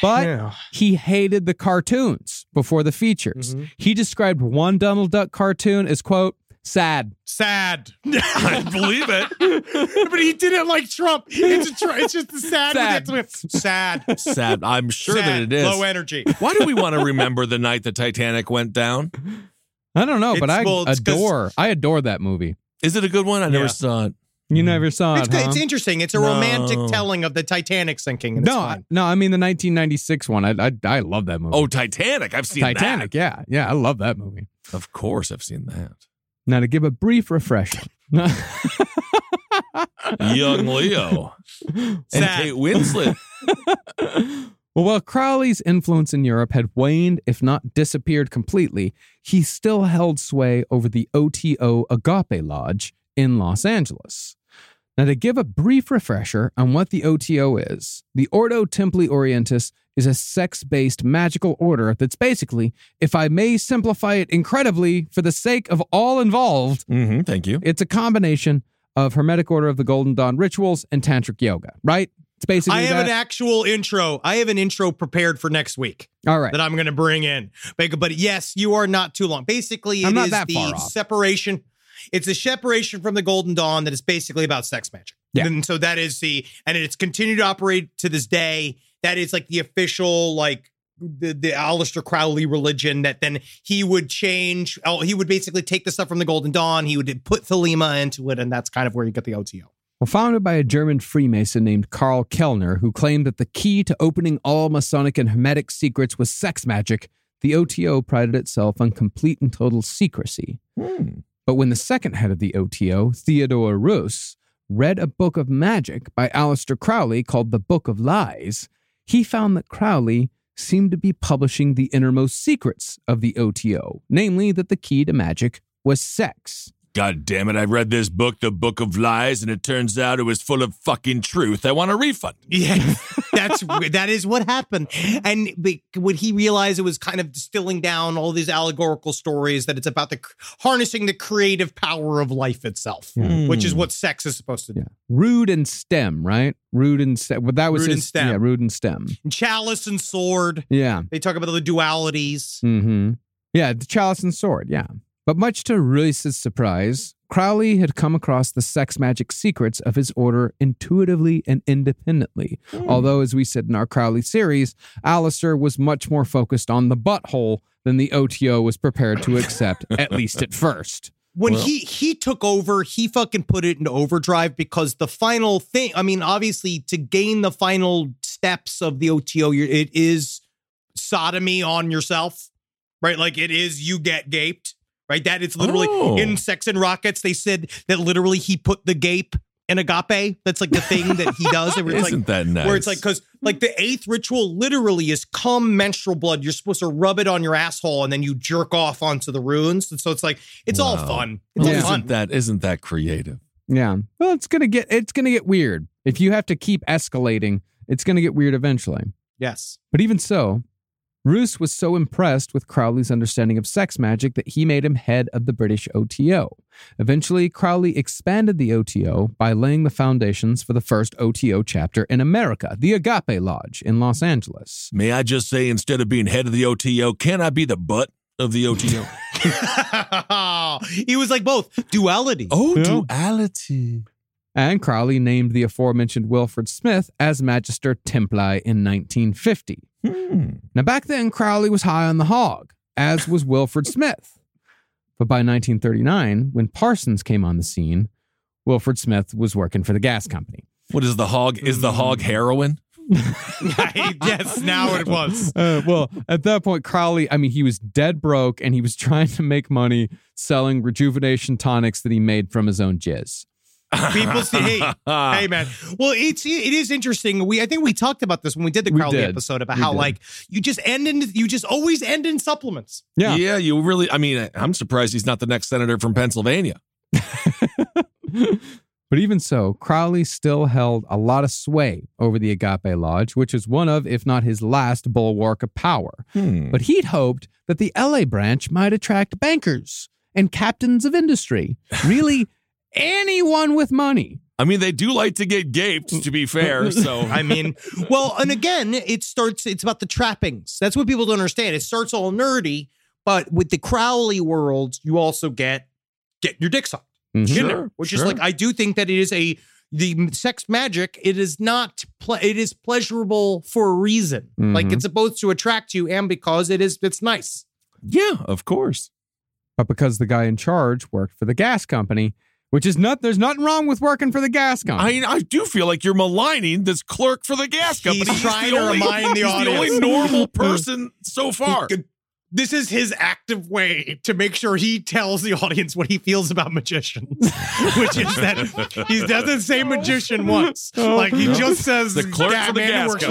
But he hated the cartoons before the features. Mm-hmm. He described one Donald Duck cartoon as, quote, sad. I believe it. But he did it like Trump. It's just the sad. I'm sure that it is. Low energy. Why do we want to remember the night the Titanic went down? I don't know, but I adore that movie. Is it a good one? I never saw it. You never saw it, huh? It's interesting. It's a romantic telling of the Titanic sinking. And I mean the 1996 one. I love that movie. Oh, Titanic. I've seen Titanic, that. Yeah, I love that movie. Of course, I've seen that. Now, to give a brief refresher. Young Leo. And Kate Winslet. Well, while Crowley's influence in Europe had waned, if not disappeared completely, he still held sway over the OTO Agape Lodge in Los Angeles. Now, to give a brief refresher on what the OTO is, the Ordo Templi Orientis is a sex-based magical order that's basically, if I may simplify it incredibly for the sake of all involved, thank you. It's a combination of Hermetic Order of the Golden Dawn rituals and Tantric Yoga, right? It's basically I have an intro prepared for next week. All right. That I'm going to bring in. But yes, you are not too long. Basically, it is the separation. It's a separation from the Golden Dawn that is basically about sex magic. Yeah. And so that is and it's continued to operate to this day. That is like the official, like the Aleister Crowley religion that then he would change. Oh, he would basically take the stuff from the Golden Dawn. He would put Thelema into it. And that's kind of where you get the OTO. Well, founded by a German Freemason named Karl Kellner, who claimed that the key to opening all Masonic and Hermetic secrets was sex magic, the OTO prided itself on complete and total secrecy. But when the second head of the OTO, Theodore Roos, read a book of magic by Aleister Crowley called The Book of Lies, he found that Crowley seemed to be publishing the innermost secrets of the OTO, namely that the key to magic was sex. God damn it, I read this book, The Book of Lies, and it turns out it was full of fucking truth. I want a refund. Yeah, that is what happened. And when he realized it was kind of distilling down all these allegorical stories that it's about the harnessing the creative power of life itself, which is what sex is supposed to do. Yeah. Rood and stem, right? Rood and stem. Well, that was rood and stem. Yeah, rood and stem. Chalice and sword. Yeah. They talk about the dualities. Mm-hmm. Yeah, the chalice and sword, yeah. But much to Roos's surprise, Crowley had come across the sex magic secrets of his order intuitively and independently. Although, as we said in our Crowley series, Aleister was much more focused on the butthole than the OTO was prepared to accept, at least at first. When he took over, he fucking put it into overdrive because the final thing, I mean, obviously, to gain the final steps of the OTO, it is sodomy on yourself, right? Like it is you get gaped. Right, that it's literally in Sex and Rockets. They said that literally he put the gape in agape. That's like the thing that he does. Isn't like, that nice? Where it's like because like the 8th ritual literally is cum menstrual blood. You're supposed to rub it on your asshole and then you jerk off onto the runes. And so it's like it's all fun. It's all fun. Isn't that creative? Yeah. Well, it's gonna get weird if you have to keep escalating. It's gonna get weird eventually. Yes. But even so, Roos was so impressed with Crowley's understanding of sex magic that he made him head of the British OTO. Eventually, Crowley expanded the OTO by laying the foundations for the first OTO chapter in America, the Agape Lodge in Los Angeles. May I just say, instead of being head of the OTO, can I be the butt of the OTO? He was like both. Duality. Oh, yeah. Duality. And Crowley named the aforementioned Wilfred Smith as Magister Templii in 1950. Now, back then, Crowley was high on the hog, as was Wilfred Smith. But by 1939, when Parsons came on the scene, Wilfred Smith was working for the gas company. What is the hog? Is the hog heroin? Yes, now it was. Well, at that point, Crowley, he was dead broke, and he was trying to make money selling rejuvenation tonics that he made from his own jizz. People see, hey, man. Well, it is interesting. I think we talked about this when we did the Crowley episode about how you just always end in supplements. Yeah, yeah. You really. I'm surprised he's not the next senator from Pennsylvania. But even so, Crowley still held a lot of sway over the Agape Lodge, which is one of, if not his last, bulwark of power. But he'd hoped that the LA branch might attract bankers and captains of industry. Really. Anyone with money. They do like to get gaped, to be fair. So, and again, it's about the trappings. That's what people don't understand. It starts all nerdy, but with the Crowley world, you also get your dick sucked. Mm-hmm. Is like, I do think that it is the sex magic. It is not, it is pleasurable for a reason. Mm-hmm. Like it's supposed to attract you and because it's nice. Yeah, of course. But because the guy in charge worked for the gas company, which is not, there's nothing wrong with working for the gas company. I do feel like you're maligning this clerk for the gas company. He's trying to remind the audience. He's the only normal person so far. This is his active way to make sure he tells the audience what he feels about magicians, which is that he doesn't say magician once. Like he just says the clerk for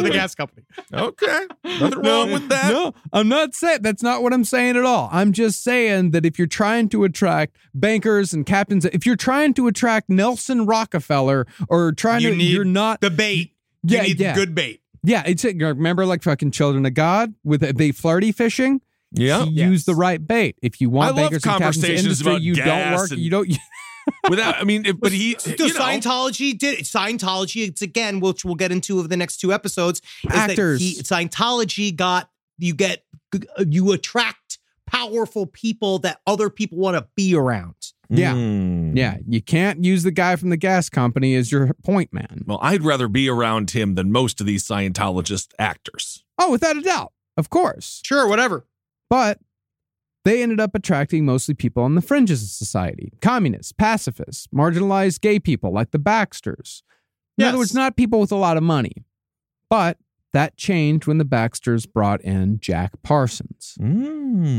the gas company. Okay. Nothing wrong with that. No, I'm not saying that's not what I'm saying at all. I'm just saying that if you're trying to attract bankers and captains, if you're trying to attract Nelson Rockefeller or you're not the bait. Yeah, you need good bait. Yeah. Remember like fucking Children of God with the flirty fishing? Yeah, use the right bait. If you want bankers and captains in industry, you don't work. You don't. Scientology. It's again, which we'll get into over the next two episodes. Actors. Scientology you attract powerful people that other people want to be around. Yeah. Yeah. You can't use the guy from the gas company as your point man. Well, I'd rather be around him than most of these Scientologist actors. Oh, without a doubt. Of course. Sure. Whatever. But they ended up attracting mostly people on the fringes of society. Communists, pacifists, marginalized gay people like the Baxters. In other words, not people with a lot of money. But that changed when the Baxters brought in Jack Parsons.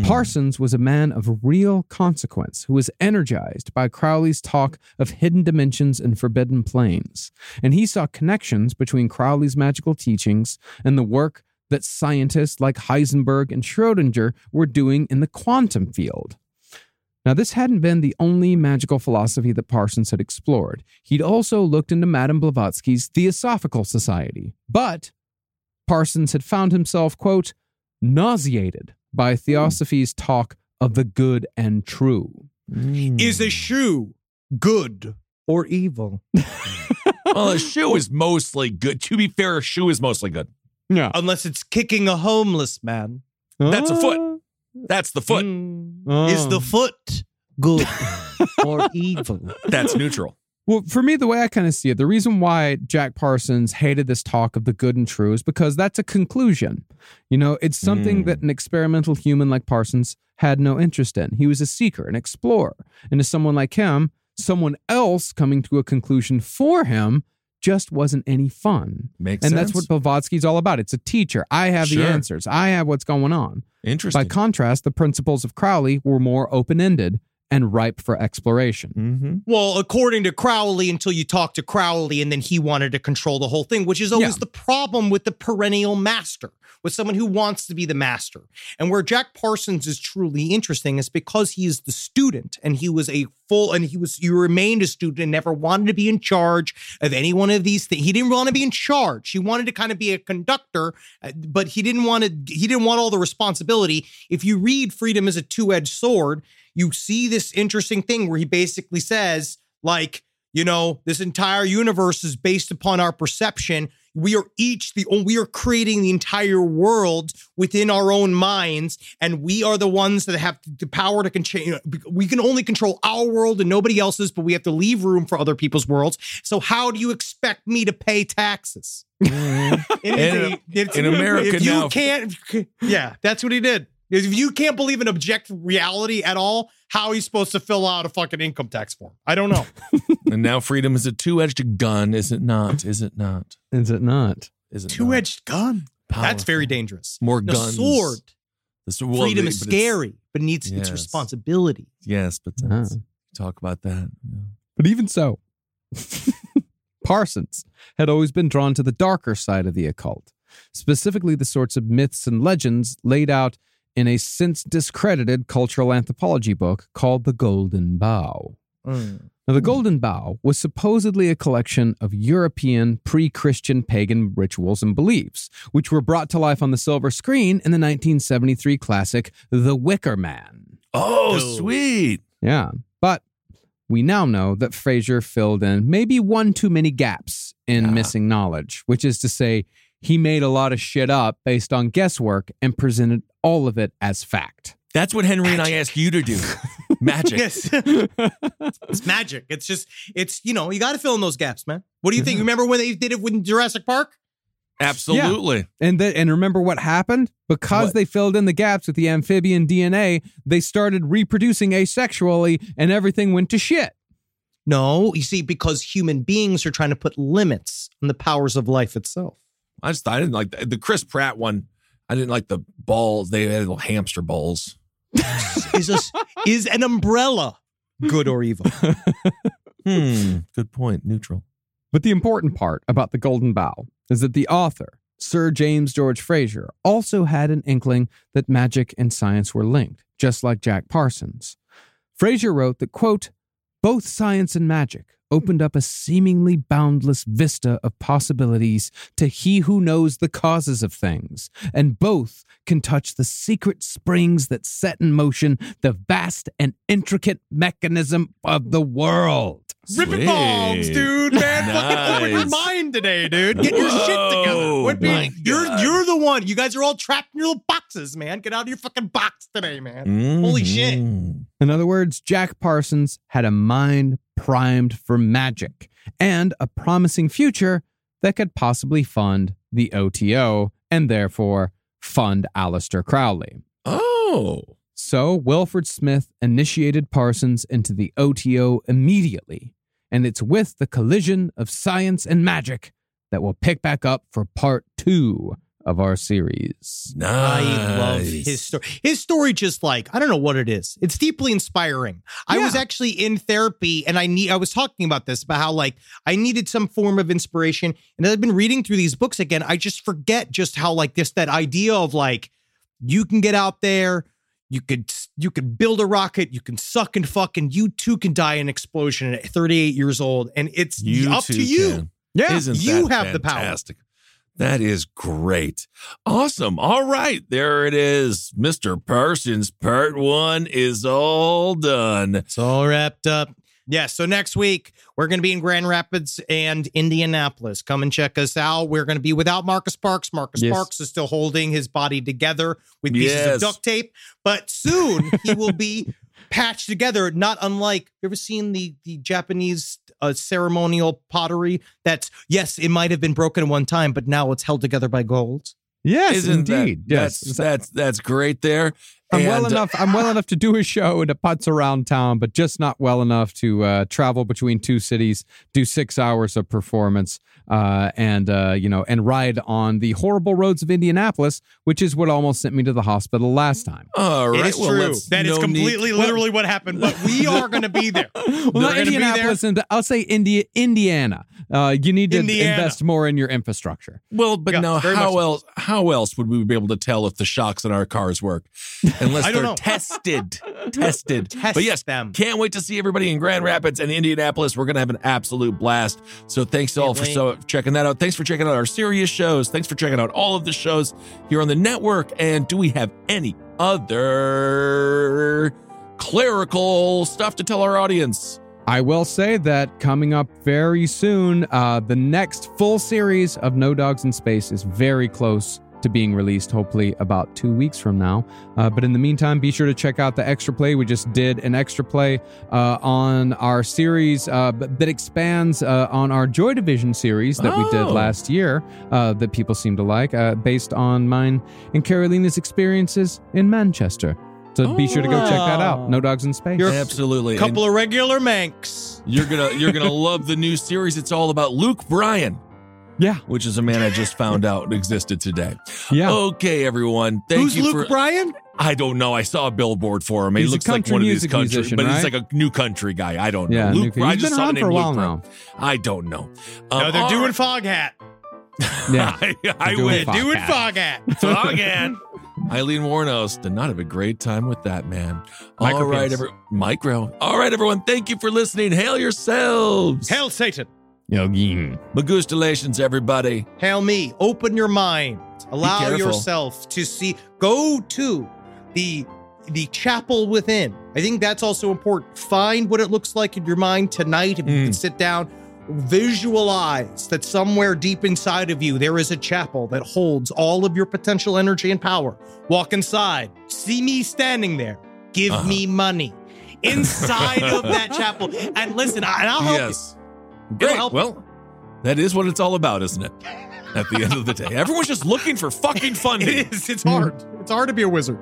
Parsons was a man of real consequence who was energized by Crowley's talk of hidden dimensions and forbidden planes. And he saw connections between Crowley's magical teachings and the work that scientists like Heisenberg and Schrödinger were doing in the quantum field. Now, this hadn't been the only magical philosophy that Parsons had explored. He'd also looked into Madame Blavatsky's Theosophical Society. But Parsons had found himself, quote, nauseated by Theosophy's talk of the good and true. Is a shoe good or evil? Well, a shoe is mostly good. To be fair, a shoe is mostly good. Yeah. Unless it's kicking a homeless man. That's a foot. That's the foot. Is the foot good or evil? That's neutral. Well, for me, the way I kind of see it, the reason why Jack Parsons hated this talk of the good and true is because that's a conclusion. It's something that an experimental human like Parsons had no interest in. He was a seeker, an explorer. And to someone like him, someone else coming to a conclusion for him just wasn't any fun. Makes sense. And that's what Blavatsky's all about. It's a teacher. I have the answers. I have what's going on. Interesting. By contrast, the principles of Crowley were more open-ended and ripe for exploration. Mm-hmm. Well, according to Crowley, until you talk to Crowley, and then he wanted to control the whole thing, which is always the problem with the perennial master, with someone who wants to be the master. And where Jack Parsons is truly interesting is because he is the student, and he was a full, and you remained a student and never wanted to be in charge of any one of these things. He didn't want to be in charge. He wanted to kind of be a conductor, but he didn't want all the responsibility. If you read Freedom is a Two-Edged Sword, you see this interesting thing where he basically says, like, you know, this entire universe is based upon our perception. We are creating the entire world within our own minds, and we are the ones that have the power to control. We can only control our world and nobody else's, but we have to leave room for other people's worlds. So how do you expect me to pay taxes? Mm-hmm. in America if you now. Can't, yeah, that's what he did. If you can't believe in objective reality at all, how are you supposed to fill out a fucking income tax form? I don't know. And now freedom is a two-edged gun, is it not? Is it not? Is it not? Is it two-edged not? Gun? Powerful. That's very dangerous. More the guns. Sword. The sword. Freedom is scary, but needs its responsibility. Yes, but that's, talk about that. Yeah. But even so, Parsons had always been drawn to the darker side of the occult, specifically the sorts of myths and legends laid out in a since-discredited cultural anthropology book called The Golden Bough. Mm. Now, The Golden Bough was supposedly a collection of European pre-Christian pagan rituals and beliefs, which were brought to life on the silver screen in the 1973 classic The Wicker Man. Oh, sweet! Yeah, but we now know that Frazer filled in maybe one too many gaps in missing knowledge, which is to say, he made a lot of shit up based on guesswork and presented all of it as fact. That's what Henry and I asked you to do. Magic. Yes. It's magic. It's just, you know, you got to fill in those gaps, man. What do you think? Remember when they did it with Jurassic Park? Absolutely. Yeah. And remember what happened? Because they filled in the gaps with the amphibian DNA, they started reproducing asexually and everything went to shit. No, you see, because human beings are trying to put limits on the powers of life itself. I didn't like the Chris Pratt one. I didn't like the balls. They had little hamster balls. Is an umbrella good or evil? Good point. Neutral. But the important part about The Golden Bough is that the author, Sir James George Frazer, also had an inkling that magic and science were linked, just like Jack Parsons. Frazer wrote that, quote, both science and magic opened up a seemingly boundless vista of possibilities to he who knows the causes of things, and both can touch the secret springs that set in motion the vast and intricate mechanism of the world. Ripping bombs, dude, man. Nice. Fucking open your mind today, dude. Get your shit together. You're the one. You guys are all trapped in your little boxes, man. Get out of your fucking box today, man. Mm-hmm. Holy shit. In other words, Jack Parsons had a mind primed for magic and a promising future that could possibly fund the OTO and therefore fund Aleister Crowley. Oh. So Wilfred Smith initiated Parsons into the OTO immediately, and it's with the collision of science and magic that we'll pick back up for part 2 of our series. Nice. I love his story. His story just I don't know what it is. It's deeply inspiring. Yeah. I was actually in therapy and I was talking about this, about how I needed some form of inspiration. And as I've been reading through these books again, I just forget just how that idea of you can get out there, you could build a rocket, you can suck and fuck, and you too can die in an explosion at 38 years old. And it's up to you. Can. Yeah. Isn't you have fantastic. The power. That is great. Awesome. All right. There it is. Mr. Parsons, part 1 is all done. It's all wrapped up. Yeah. So next week, we're going to be in Grand Rapids and Indianapolis. Come and check us out. We're going to be without Marcus Parks. Marcus Parks is still holding his body together with pieces of duct tape, but soon he will be patched together, not unlike, you ever seen the Japanese ceremonial pottery that's, it might have been broken one time, but now it's held together by gold. Yes, indeed. That's great there. I'm well enough to do a show and to putz around town, but just not well enough to travel between two cities, do 6 hours of performance, and ride on the horrible roads of Indianapolis, which is what almost sent me to the hospital last time. All right, it's true. That is completely, literally what happened. But we are going to be there. Well, not Indianapolis, I'll say Indiana. You need to invest more in your infrastructure. Well, but now how else would we be able to tell if the shocks in our cars work? Unless they're tested. Test but yes, them. Can't wait to see everybody in Grand Rapids and Indianapolis. We're going to have an absolute blast. So thanks all for checking that out. Thanks for checking out our serious shows. Thanks for checking out all of the shows here on the network. And do we have any other clerical stuff to tell our audience? I will say that coming up very soon, the next full series of No Dogs in Space is very close to being released, hopefully about 2 weeks from now. But in the meantime, be sure to check out the extra play. We just did an extra play on our series that expands on our Joy Division series that we did last year that people seem to like, based on mine and Carolina's experiences in Manchester. So be sure to go check that out. No Dogs in Space. Absolutely. Couple of regular Manx. You're gonna love the new series. It's all about Luke Bryan. Yeah. Which is a man I just found out existed today. Yeah. Okay, everyone. Who's Luke Bryan? I don't know. I saw a billboard for him. He looks like one of these country, but he's like a new country guy. I don't know. Yeah, Luke Bryan. I just saw him named Luke Bryan. I don't know. No, they're doing Fog Hat. Yeah. I would. Doing Fog Hat. Fog Hat. Eileen Warnos did not have a great time with that, man. All right, everyone. Thank you for listening. Hail yourselves. Hail Satan. Yogin. Magustalations, everybody. Hail me. Open your mind. Allow yourself to see. Go to the chapel within. I think that's also important. Find what it looks like in your mind tonight. If you can sit down, visualize that somewhere deep inside of you there is a chapel that holds all of your potential energy and power. Walk inside, see me standing there, give me money inside of that chapel, and listen, and I'll help you. Great. Well, that is what it's all about, isn't it? At the end of the day, everyone's just looking for fucking funding. It is. It's hard. It's hard to be a wizard.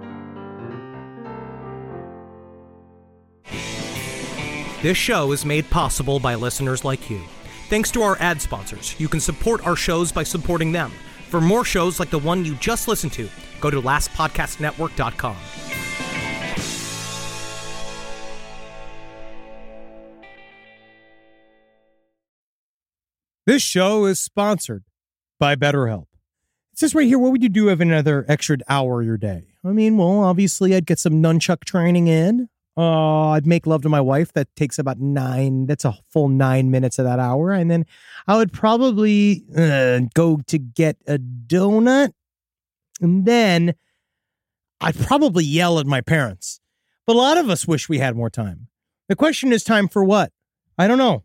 This show is made possible by listeners like you. Thanks to our ad sponsors, you can support our shows by supporting them. For more shows like the one you just listened to, go to lastpodcastnetwork.com. This show is sponsored by BetterHelp. It says right here, what would you do if another extra hour of your day? I mean, well, obviously I'd get some nunchuck training in. I'd make love to my wife. That takes about 9. That's a full 9 minutes of that hour. And then I would probably go to get a donut. And then I'd probably yell at my parents. But a lot of us wish we had more time. The question is, time for what? I don't know.